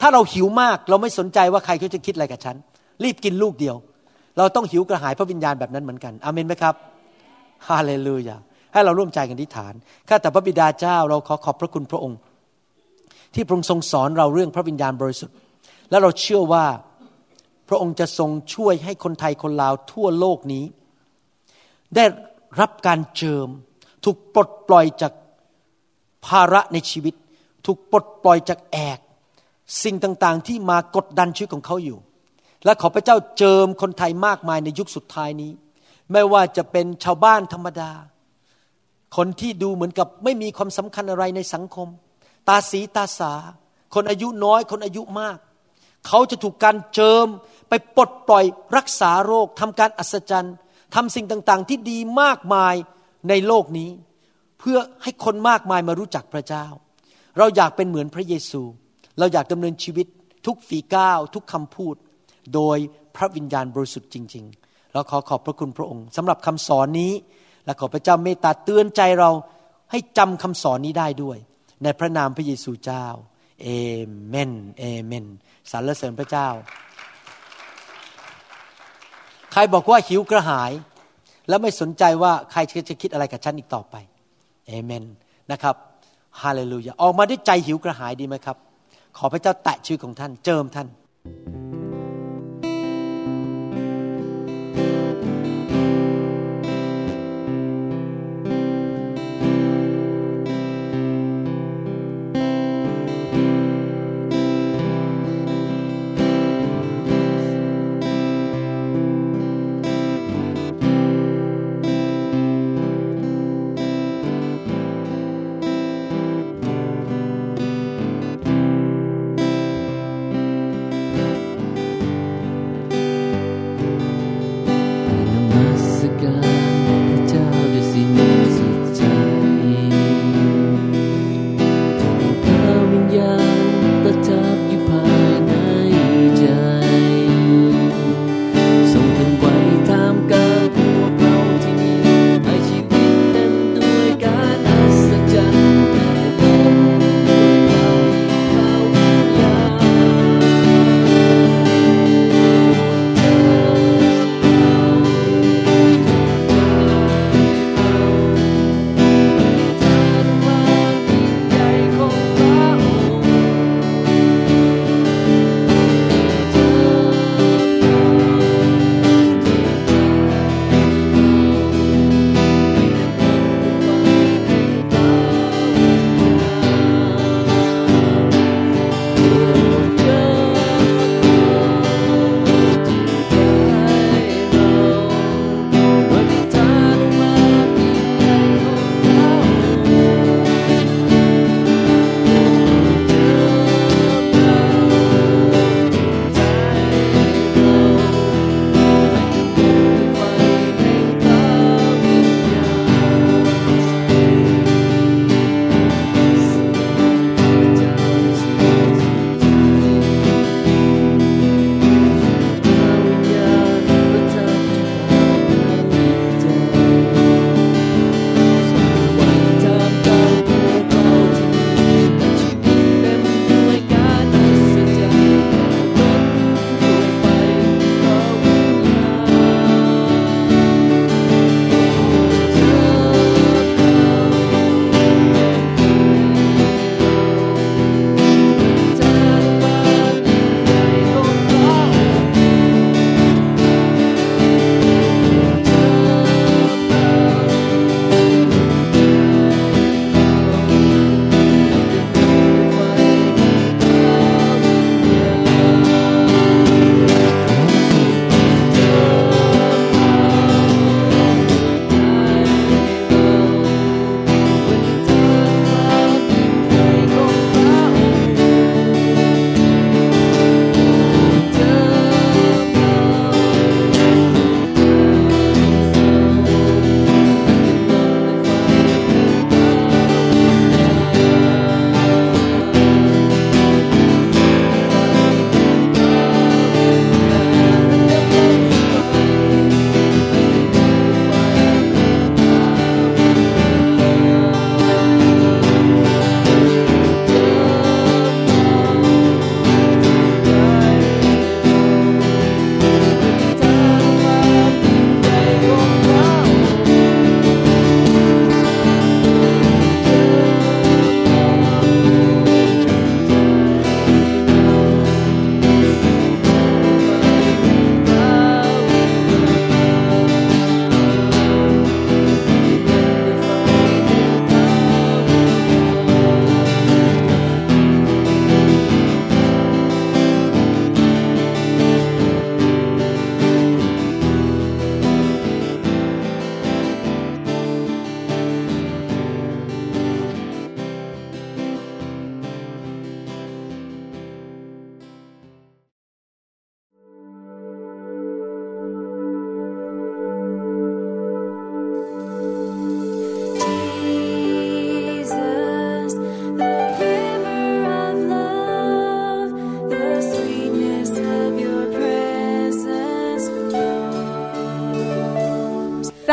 ถ้าเราหิวมากเราไม่สนใจว่าใครเขาจะคิดอะไรกับฉันรีบกินลูกเดียวเราต้องหิวกระหายพระวิญญาณแบบนั้นเหมือนกันอาเมนไหมครับฮาเลลูยาให้เราร่วมใจกันอธิษฐานข้าแต่พระบิดาเจ้าเราขอขอบพระคุณพระองค์ที่พระองค์ทรงสอนเราเรื่องพระวิญญาณบริสุทธิ์และเราเชื่อว่าพระองค์จะทรงช่วยให้คนไทยคนลาวทั่วโลกนี้ได้รับการเจิมถูกปลดปล่อยจากภาระในชีวิตถูกปลดปล่อยจากสิ่งต่างๆที่มากดดันชีวิตของเขาอยู่และขอพระเจ้าเจิมคนไทยมากมายในยุคสุดท้ายนี้ไม่ว่าจะเป็นชาวบ้านธรรมดาคนที่ดูเหมือนกับไม่มีความสำคัญอะไรในสังคมตาสีตาสาคนอายุน้อยคนอายุมากเขาจะถูกการเจิมไปปลดปล่อยรักษาโรคทำการอัศจรรย์ทำสิ่งต่างๆที่ดีมากมายในโลกนี้เพื่อให้คนมากมายมารู้จักพระเจ้าเราอยากเป็นเหมือนพระเยซูเราอยากดำเนินชีวิตทุกฝีก้าวทุกคำพูดโดยพระวิญญาณบริสุทธิ์จริงๆเราขอบพระคุณพระองค์สำหรับคำสอนนี้และขอพระเจ้าเมตตาเตือนใจเราให้จำคำสอนนี้ได้ด้วยในพระนามพระเยซูเจ้าเอเมนเอเมนสรรเสริญพระเจ้าใครบอกว่าหิวกระหายและไม่สนใจว่าใครจะคิดอะไรกับฉันอีกต่อไปเอเมนนะครับฮาเลลูยาออกมาด้วยใจหิวกระหายดีไหมครับขอพระเจ้าแตะชีวิตของท่านเจิมท่าน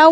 เรา